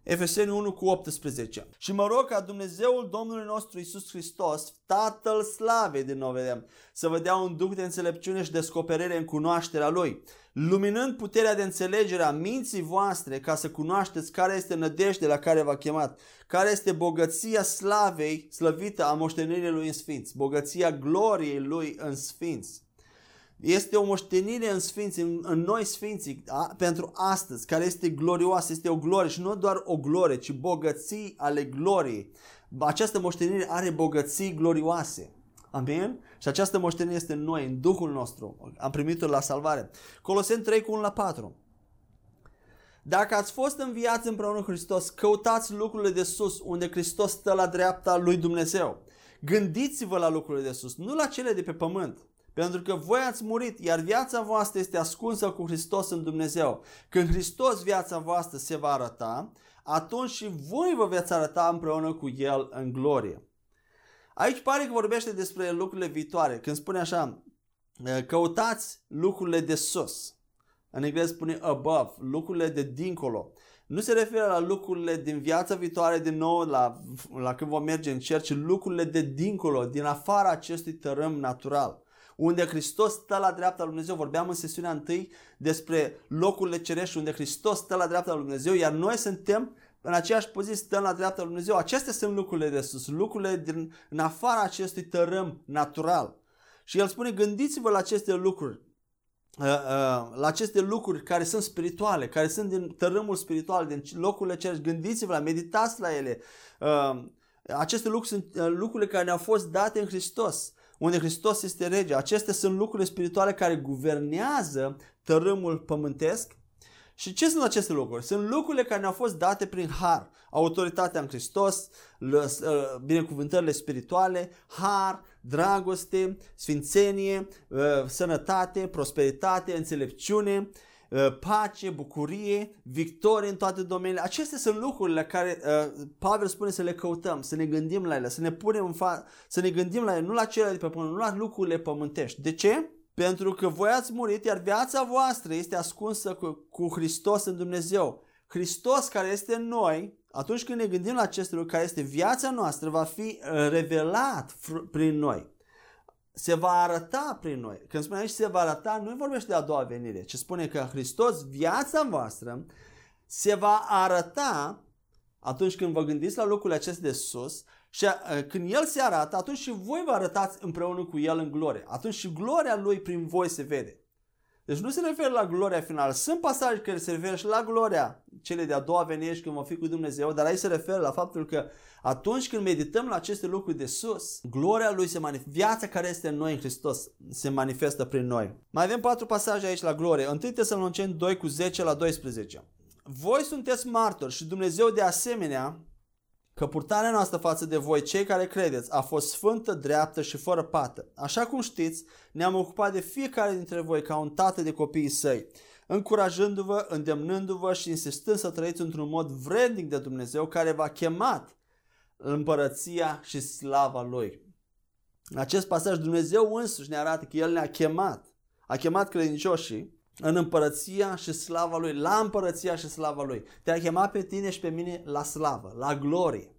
Efeseni unu cu optsprezece. Și mă rog ca Dumnezeul Domnului nostru Iisus Hristos, Tatăl Slavei, din nou vedem, să vă dea un duh de înțelepciune și descoperire în cunoașterea Lui, luminând puterea de înțelegere a minții voastre, ca să cunoașteți care este nădejdea la care v-a chemat, care este bogăția slavei slăvită a moștenirii Lui în sfinți, bogăția gloriei Lui în sfinți. Este o moștenire în sfinți, în, în noi sfinții, a, pentru astăzi, care este glorioasă, este o glorie și nu doar o glorie, ci bogății ale gloriei. Această moștenire are bogății glorioase. Amin? Și această moștenire este în noi, în Duhul nostru. Am primit-o la salvare. Coloseni trei cu unu la patru. Dacă ați fost înviați împreună cu Hristos, căutați lucrurile de sus, unde Hristos stă la dreapta lui Dumnezeu. Gândiți-vă la lucrurile de sus, nu la cele de pe pământ. Pentru că voi ați murit, iar viața voastră este ascunsă cu Hristos în Dumnezeu. Când Hristos, viața voastră, se va arăta, atunci și voi vă veți arăta împreună cu El în glorie. Aici pare că vorbește despre lucrurile viitoare. Când spune așa, căutați lucrurile de sus. În engleză spune above, lucrurile de dincolo. Nu se referă la lucrurile din viața viitoare din nou, la, la când vom merge în cer, ci lucrurile de dincolo, din afara acestui tărâm natural. Unde Hristos stă la dreapta lui Dumnezeu. Vorbeam în sesiunea întâi despre locurile cerești unde Hristos stă la dreapta lui Dumnezeu, iar noi suntem în aceeași poziție, stăm la dreapta lui Dumnezeu. Acestea sunt lucrurile de sus, lucrurile din, în afara acestui tărâm natural. Și el spune, gândiți-vă la aceste lucruri, la aceste lucruri care sunt spirituale, care sunt din tărâmul spiritual, din locurile cerești. Gândiți-vă la, meditați la ele. Aceste lucruri sunt lucrurile care ne-au fost date în Hristos, unde Hristos este rege. Acestea sunt lucrurile spirituale care guvernează tărâmul pământesc. Și ce sunt aceste lucruri? Sunt lucrurile care ne-au fost date prin har. Autoritatea în Hristos, binecuvântările spirituale, har, dragoste, sfințenie, sănătate, prosperitate, înțelepciune, pace, bucurie, victorie în toate domeniile. Acestea sunt lucrurile care uh, Pavel spune să le căutăm, să ne gândim la ele, să ne punem în fa- să ne gândim la ele, nu la cele de pe pământ, nu la lucrurile pământești. De ce? Pentru că voi ați murit, iar viața voastră este ascunsă cu, cu Hristos în Dumnezeu. Hristos care este în noi, atunci când ne gândim la aceste lucruri, care este viața noastră, va fi revelat fr- prin noi. Se va arăta prin noi. Când spune aici se va arăta, nu vorbește de a doua venire, ci spune că Hristos, viața voastră, se va arăta atunci când vă gândiți la lucrurile acestea de sus și când El se arată, atunci și voi vă arătați împreună cu El în glorie. Atunci și gloria Lui prin voi se vede. Deci nu se referă la gloria finală. Sunt pasaje care se referă și la gloria cele de-a doua veniri când vom fi cu Dumnezeu, dar aici se referă la faptul că atunci când medităm la aceste lucruri de sus, gloria Lui se manifestă, viața care este în noi în Hristos se manifestă prin noi. Mai avem patru pasaje aici la glorie. Întâi Tesaloniceni doi cu zece la doisprezece. Voi sunteți martori și Dumnezeu de asemenea că purtarea noastră față de voi, cei care credeți, a fost sfântă, dreaptă și fără pată. Așa cum știți, ne-am ocupat de fiecare dintre voi ca un tată de copiii săi, încurajându-vă, îndemnându-vă și insistând să trăiți într-un mod vrednic de Dumnezeu care v-a chemat în împărăția și slava Lui. În acest pasaj Dumnezeu însuși ne arată că El ne-a chemat, a chemat credincioșii în împărăția și slava Lui, la împărăția și slava Lui. Te-a chemat pe tine și pe mine la slavă, la glorie.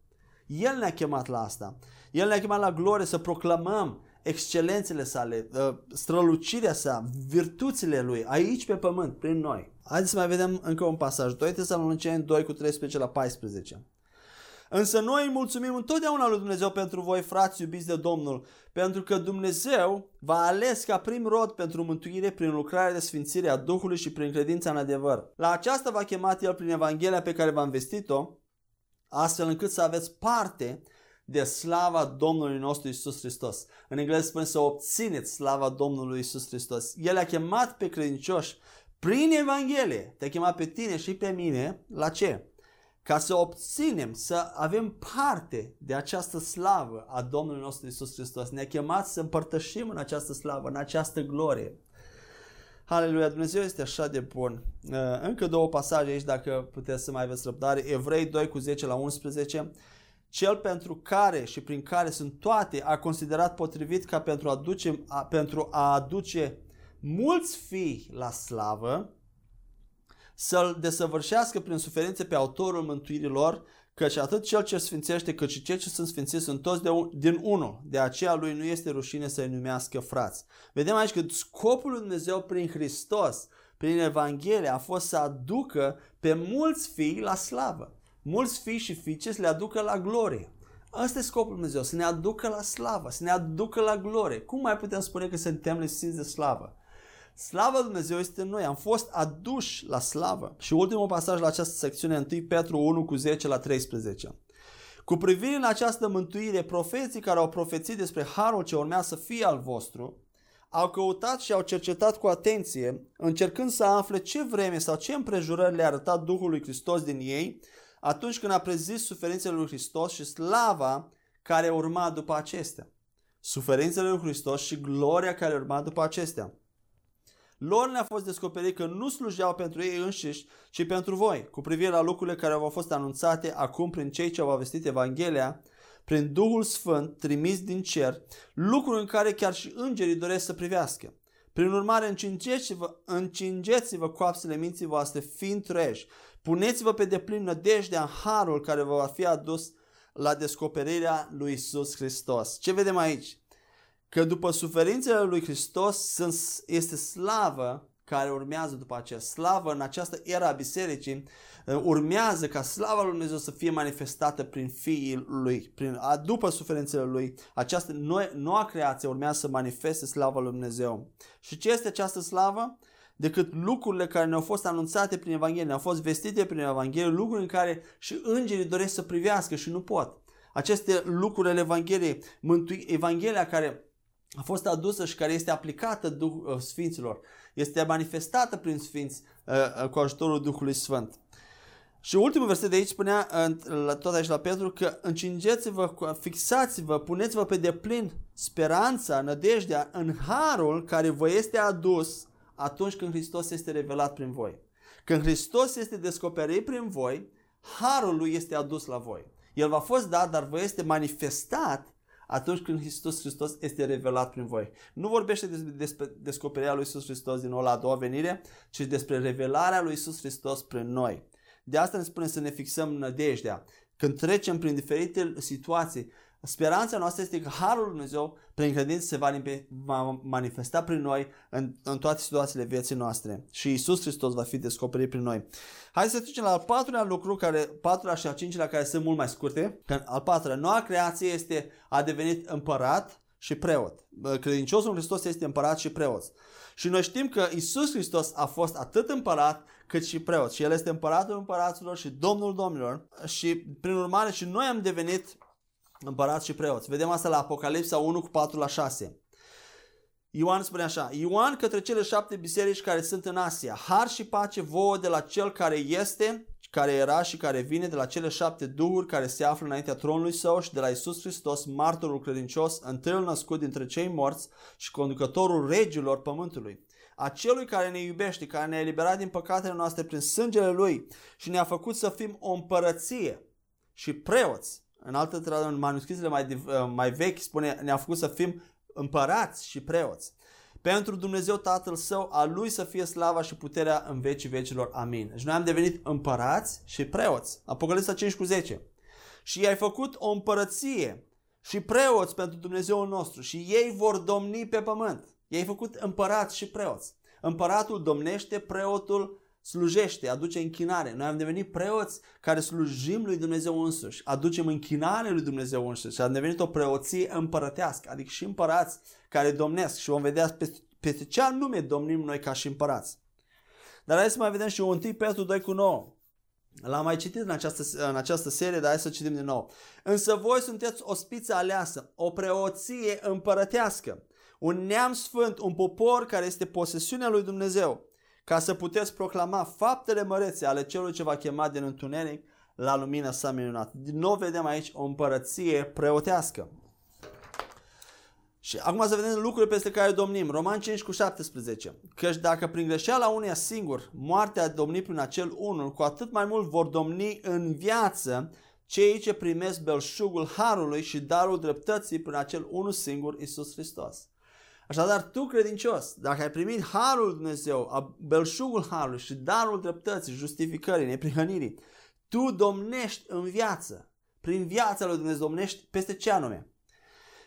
El ne-a chemat la asta. El ne-a chemat la glorie să proclamăm excelențele sale, strălucirea sa, virtuțile Lui aici pe pământ, prin noi. Haideți să mai vedem încă un pasaj. doi Tesaloniceni doi cu treisprezece la paisprezece. Însă noi îi mulțumim întotdeauna lui Dumnezeu pentru voi, frați iubiți de Domnul, pentru că Dumnezeu v-a ales ca prim rod pentru mântuire prin lucrarea de sfințire a Duhului și prin credința în adevăr. La aceasta v-a chemat El prin Evanghelia pe care v-am vestit-o, astfel încât să aveți parte de slava Domnului nostru Iisus Hristos. În engleză spune să obțineți slava Domnului Iisus Hristos. El a chemat pe credincioși prin Evanghelie, te-a chemat pe tine și pe mine, la ce? Ca să obținem, să avem parte de această slavă a Domnului nostru Iisus Hristos. Ne-a chemat să împărtășim în această slavă, în această glorie. Haleluia, Dumnezeu este așa de bun. Încă două pasaje aici, dacă puteți să mai aveți răbdare. Evrei doi cu zece la unsprezece. cel pentru care și prin care sunt toate, a considerat potrivit ca pentru a aduce, a, pentru a aduce mulți fii la slavă, să-l desăvârșească prin suferințe pe autorul mântuirilor, căci atât cel ce sfințește, cât și cei ce sunt sfințiți sunt toți de un, din unul. De aceea lui nu este rușine să-i numească frați. Vedem aici că scopul lui Dumnezeu prin Hristos, prin Evanghelie, a fost să aducă pe mulți fii la slavă. Mulți fii și fiice să le aducă la glorie. Asta e scopul lui Dumnezeu, să ne aducă la slavă, să ne aducă la glorie. Cum mai putem spune că suntem lipsiți de slavă? Slava lui Dumnezeu este în noi, am fost aduși la slavă. Și ultimul pasaj la această secțiune, întâi Petru unu cu zece la treisprezece. Cu privire la această mântuire, profeții care au profețit despre harul ce urmează să fie al vostru, au căutat și au cercetat cu atenție, încercând să afle ce vreme sau ce împrejurări le-a arătat Duhul lui Hristos din ei, atunci când a prezis suferințele lui Hristos și slava care urma după acestea. Suferințele lui Hristos și gloria care urma după acestea. Lor ne-a fost descoperit că nu slujeau pentru ei înșiși, ci pentru voi, cu privire la lucrurile care au fost anunțate acum prin cei ce au vestit Evanghelia, prin Duhul Sfânt trimis din cer, lucruri în care chiar și îngerii doresc să privească. Prin urmare, încingeți-vă, încingeți-vă coapsele minții voastre, fiind treji. Puneți-vă pe deplin nădejdea în harul care vă va fi adus la descoperirea lui Iisus Hristos. Ce vedem aici? Că după suferințele lui Hristos este slavă care urmează după aceea. Slavă în această era a bisericii urmează ca slava lui Dumnezeu să fie manifestată prin fiii lui. Prin, după suferințele lui, această noi, noua creație urmează să manifeste slava lui Dumnezeu. Și ce este această slavă? Decât lucrurile care ne-au fost anunțate prin Evanghelie, ne-au fost vestite prin Evanghelie, lucruri în care și îngerii doresc să privească și nu pot. Aceste lucruri ale Evangheliei, mântui, Evanghelia care a fost adusă și care este aplicată Duh, Sfinților, este manifestată prin Sfinți cu ajutorul Duhului Sfânt. Și ultimul verset de aici spunea, tot aici la Petru, că încingeți-vă, fixați-vă, puneți-vă pe deplin speranța, nădejdea în harul care vă este adus atunci când Hristos este revelat prin voi. Când Hristos este descoperit prin voi, harul lui este adus la voi. El v-a fost dat, dar vă este manifestat atunci când Hristos Hristos este revelat prin voi. Nu vorbește despre descoperirea lui Iisus Hristos din nou la a doua venire, ci despre revelarea lui Iisus Hristos prin noi. De asta ne spune să ne fixăm nădejdea. Când trecem prin diferite situații, speranța noastră este că harul lui Dumnezeu prin credință se va, limpe, va manifesta prin noi în, în toate situațiile vieții noastre. Și Iisus Hristos va fi descoperit prin noi. Hai să trecem la al patrulea lucru, care, patrulea și al cincilea, care sunt mult mai scurte. Că al patrulea, noua creație este, a devenit împărat și preot. Credinciosul Hristos este împărat și preot. Și noi știm că Iisus Hristos a fost atât împărat cât și preot. Și El este împăratul împăraților și Domnul domnilor. Și prin urmare și noi am devenit împărați și preoți. Vedem asta la Apocalipsa unu cu patru la șase. Ioan spune așa: Ioan către cele șapte biserici care sunt în Asia, har și pace vouă de la Cel care este, care era și care vine, de la cele șapte duhuri care se află înaintea tronului Său și de la Iisus Hristos, martorul credincios, întâiul născut dintre cei morți și conducătorul regilor pământului. Acelui care ne iubește, care ne-a eliberat din păcatele noastre prin sângele Lui și ne-a făcut să fim o împărăție și preoți. În altă traducere, în manuscrisele mai, mai vechi spune, ne-a făcut să fim împărați și preoți. Pentru Dumnezeu Tatăl Său, a Lui să fie slava și puterea în vecii vecilor. Amin. Și noi am devenit împărați și preoți. Apocalipsa cinci cu zece. Și i-ai făcut o împărăție și preoți pentru Dumnezeul nostru și ei vor domni pe pământ. I-ai făcut împărați și preoți. Împăratul domnește, preotul slujește, aduce închinare. Noi am devenit preoți care slujim lui Dumnezeu însuși, aducem închinare lui Dumnezeu însuși și am devenit o preoție împărătească, adică și împărați care domnesc și vom vedea peste ce anume domnim noi ca și împărați. Dar hai să mai vedem și unu Petru doi cu nouă. L-am mai citit în această, în această serie, dar hai să citim din nou. Însă voi sunteți o spiță aleasă, o preoție împărătească, un neam sfânt, un popor care este posesiunea lui Dumnezeu, ca să puteți proclama faptele mărețe ale celui ce va chema din întuneric la lumina Sa minunată. Din nou vedem aici o împărăție preotească. Și acum să vedem lucrurile peste care domnim. Romani cinci cu șaptesprezece. Căci dacă prin greșeala uneia singur moartea a domnit prin acel unul, cu atât mai mult vor domni în viață cei ce primesc belșugul harului și darul dreptății prin acel unul singur, Iisus Hristos. Așadar, tu credincios, dacă ai primit harul lui Dumnezeu, belșugul harului și darul dreptății, justificării, neprihănirii, tu domnești în viață, prin viața lui Dumnezeu domnești peste ce anume?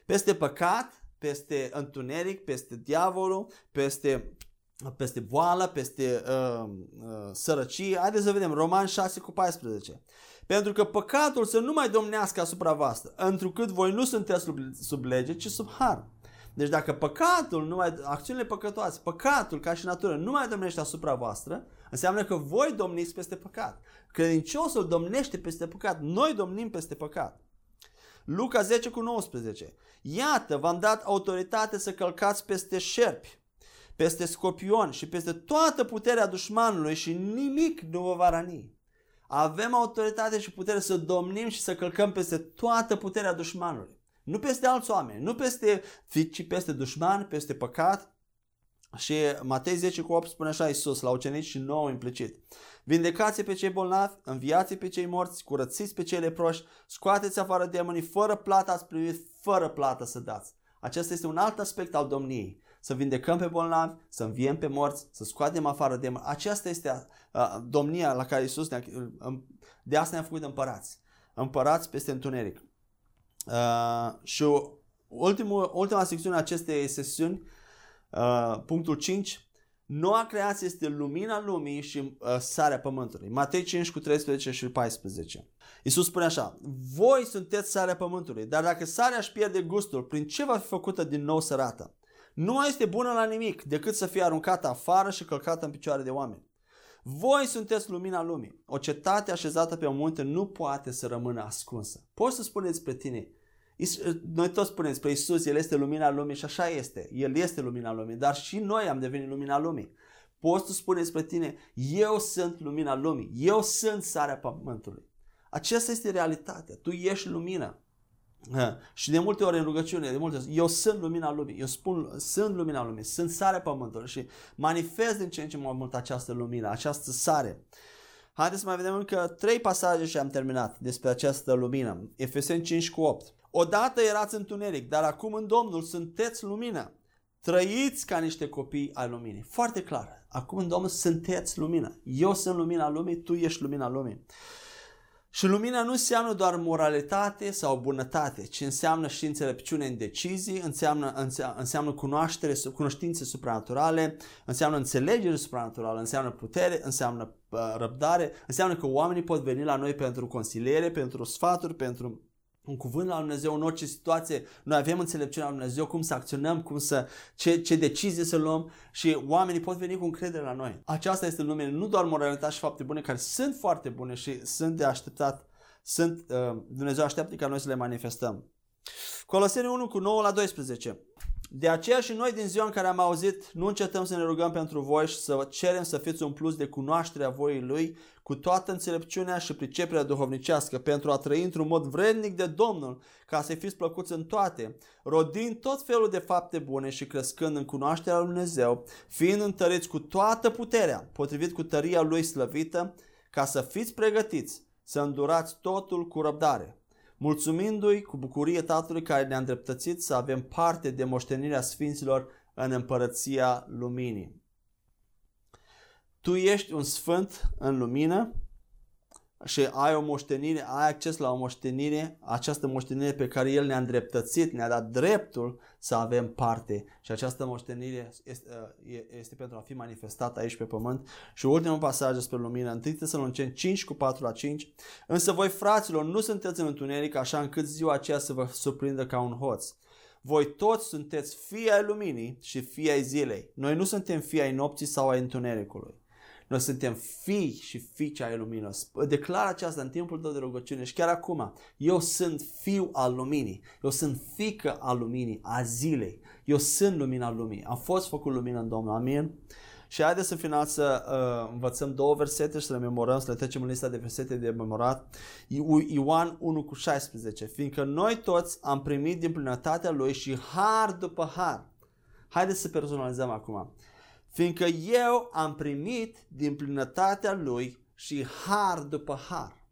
Peste păcat, peste întuneric, peste diavolul, peste, peste boală, peste uh, uh, sărăcie. Haideți să vedem, Roman șase cu paisprezece. Pentru că păcatul să nu mai domnească asupra voastră, întrucât voi nu sunteți sub, sub lege, ci sub har. Deci dacă păcatul, nu mai, acțiunile păcătoase, păcatul ca și natură nu mai domnește asupra voastră, înseamnă că voi domniți peste păcat. Credinciosul domnește peste păcat, noi domnim peste păcat. Luca zece cu nouăsprezece. Iată, v-am dat autoritate să călcați peste șerpi, peste scorpioni și peste toată puterea dușmanului și nimic nu vă va rani. Avem autoritate și putere să domnim și să călcăm peste toată puterea dușmanului. Nu peste alți oameni, nu peste frici, ci peste dușman, peste păcat. Și Matei zece cu opt spune așa Iisus la ucenici și nouă implicit. Vindecați pe cei bolnavi, înviați pe cei morți, curățiți pe cei leproși, scoateți afară demonii, fără plată ați primit, fără plată să dați. Acesta este un alt aspect al domniei. Să vindecăm pe bolnavi, să înviem pe morți, să scoatem afară demonii. Aceasta este domnia la care Iisus ne-a, de asta ne-a făcut împărați. Împărați peste întuneric. Uh, și ultimul, ultima secțiune a acestei sesiuni, uh, punctul cinci, noua creație este lumina lumii și uh, sarea pământului. Matei cinci cu treisprezece și paisprezece. Iisus spune așa: voi sunteți sarea pământului, dar dacă sarea își pierde gustul, prin ce va fi făcută din nou sărată? Nu mai este bună la nimic decât să fie aruncată afară și călcată în picioare de oameni. Voi sunteți lumina lumii. O cetate așezată pe un munte nu poate să rămână ascunsă. Poți să spuneți spre tine, noi toți spunem spre Iisus, El este lumina lumii și așa este. El este lumina lumii, dar și noi am devenit lumina lumii. Poți să spuneți spre tine, eu sunt lumina lumii, eu sunt sarea pământului. Aceasta este realitatea, tu ești lumină. Și de multe ori în rugăciune, de multe ori, eu sunt lumina lumii, eu spun sunt lumina lumii, sunt sarea pământului și manifest din ce în ce mai mult această lumină, această sare. Haideți să mai vedem încă trei pasaje și am terminat despre această lumină. Efeseni cinci cu opt. Odată erați întuneric, dar acum în Domnul sunteți lumină. Trăiți ca niște copii ai luminii. Foarte clar. Acum în Domnul sunteți lumină. Eu sunt lumina lumii, tu ești lumina lumii. Și lumina nu înseamnă doar moralitate sau bunătate, ci înseamnă și înțelepciune în decizii, înseamnă, înseamnă, înseamnă cunoaștere, cunoștințe supranaturale, înseamnă înțelegere supranaturală, înseamnă putere, înseamnă uh, răbdare, înseamnă că oamenii pot veni la noi pentru consiliere, pentru sfaturi, pentru un cuvânt la Dumnezeu în orice situație. Noi avem înțelepciunea lui Dumnezeu, cum să acționăm, cum să, ce, ce decizie să luăm și oamenii pot veni cu încredere la noi. Aceasta este lumea, nu doar moralitate și fapte bune, care sunt foarte bune și sunt de așteptat, sunt, uh, Dumnezeu așteaptă ca noi să le manifestăm. Coloseni unu cu nouă la doisprezece. De aceea și noi din ziua în care am auzit, nu încetăm să ne rugăm pentru voi și să cerem să fiți umpluți de cunoașterea voii Lui cu toată înțelepciunea și priceperea duhovnicească pentru a trăi într-un mod vrednic de Domnul, ca să fiți plăcuți în toate, rodind tot felul de fapte bune și crescând în cunoașterea lui Dumnezeu, fiind întăriți cu toată puterea, potrivit cu tăria Lui slăvită, ca să fiți pregătiți să îndurați totul cu răbdare, mulțumindu-i cu bucurie Tatălui care ne-a îndreptățit să avem parte de moștenirea sfinților în împărăția luminii. Tu ești un sfânt în lumină și ai o moștenire, ai acces la o moștenire, această moștenire pe care El ne-a îndreptățit, ne-a dat dreptul să avem parte și această moștenire este, este pentru a fi manifestată aici pe pământ. Și ultimul pasaj despre lumină, întâi Tesaloniceni cinci cu patru la cinci. Însă voi, fraților, nu sunteți în întuneric așa încât ziua aceea să vă surprindă ca un hoț. Voi toți sunteți fii ai luminii și fii ai zilei. Noi nu suntem fii ai nopții sau ai întunericului. Noi suntem fii și fiice ai luminii. Declar aceasta în timpul tău de rugăciune și chiar acum. Eu sunt fiu al luminii. Eu sunt fiică al luminii, a zilei. Eu sunt lumina lumii. Am fost făcut lumină în Domnul. Amin. Și haideți în final să uh, învățăm două versete și să le memorăm, să le trecem în lista de versete de memorat. Ioan unu cu șaisprezece. Fiindcă noi toți am primit din plinătatea Lui și har după har. Haideți să personalizăm acum. Fiindcă eu am primit din plinătatea Lui și har după har.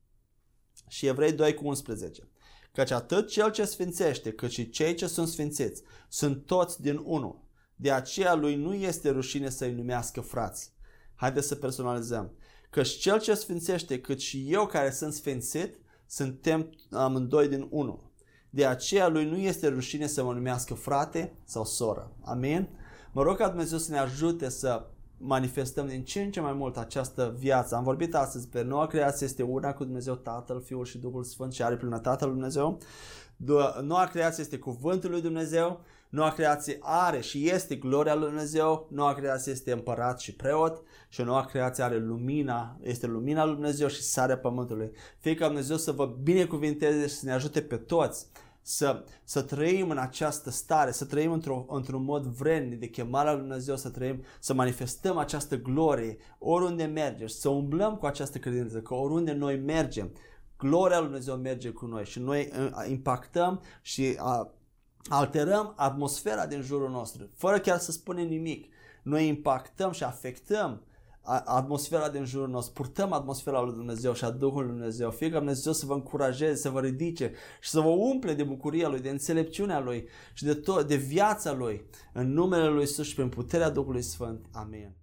și Evrei doi cu unsprezece. Căci atât cel ce sfințește, cât și cei ce sunt sfințiți, sunt toți din unul. De aceea lui nu este rușine să-i numească frați. Haideți să personalizăm. Căci cel ce sfințește, cât și eu care sunt sfințit, suntem amândoi din unul. De aceea lui nu este rușine să mă numească frate sau soră. Amin? Mă rog ca Dumnezeu să ne ajute să manifestăm din ce în ce mai mult această viață. Am vorbit astăzi pe noua creație este una cu Dumnezeu Tatăl, Fiul și Duhul Sfânt și are plinătatea lui Dumnezeu. Noua creație este cuvântul lui Dumnezeu. Noua creație are și este gloria lui Dumnezeu. Noua creație este împărat și preot. Și noua creație are lumina, este lumina lui Dumnezeu și sarea pământului. Fie ca Dumnezeu să vă binecuvinteze și să ne ajute pe toți să, să trăim în această stare, să trăim într-o, într-un mod vrednic de chemarea lui Dumnezeu, să trăim, să manifestăm această glorie oriunde mergem, să umblăm cu această credință, că oriunde noi mergem, gloria lui Dumnezeu merge cu noi și noi impactăm și a, alterăm atmosfera din jurul nostru, fără chiar să spunem nimic. Noi impactăm și afectăm atmosfera din jurul nostru, purtăm atmosfera lui Dumnezeu și a Duhului lui Dumnezeu. Fie ca Dumnezeu să vă încurajeze, să vă ridice și să vă umple de bucuria Lui, de înțelepciunea Lui și de, to- de viața Lui, în numele Lui Iisus și prin puterea Duhului Sfânt. Amin.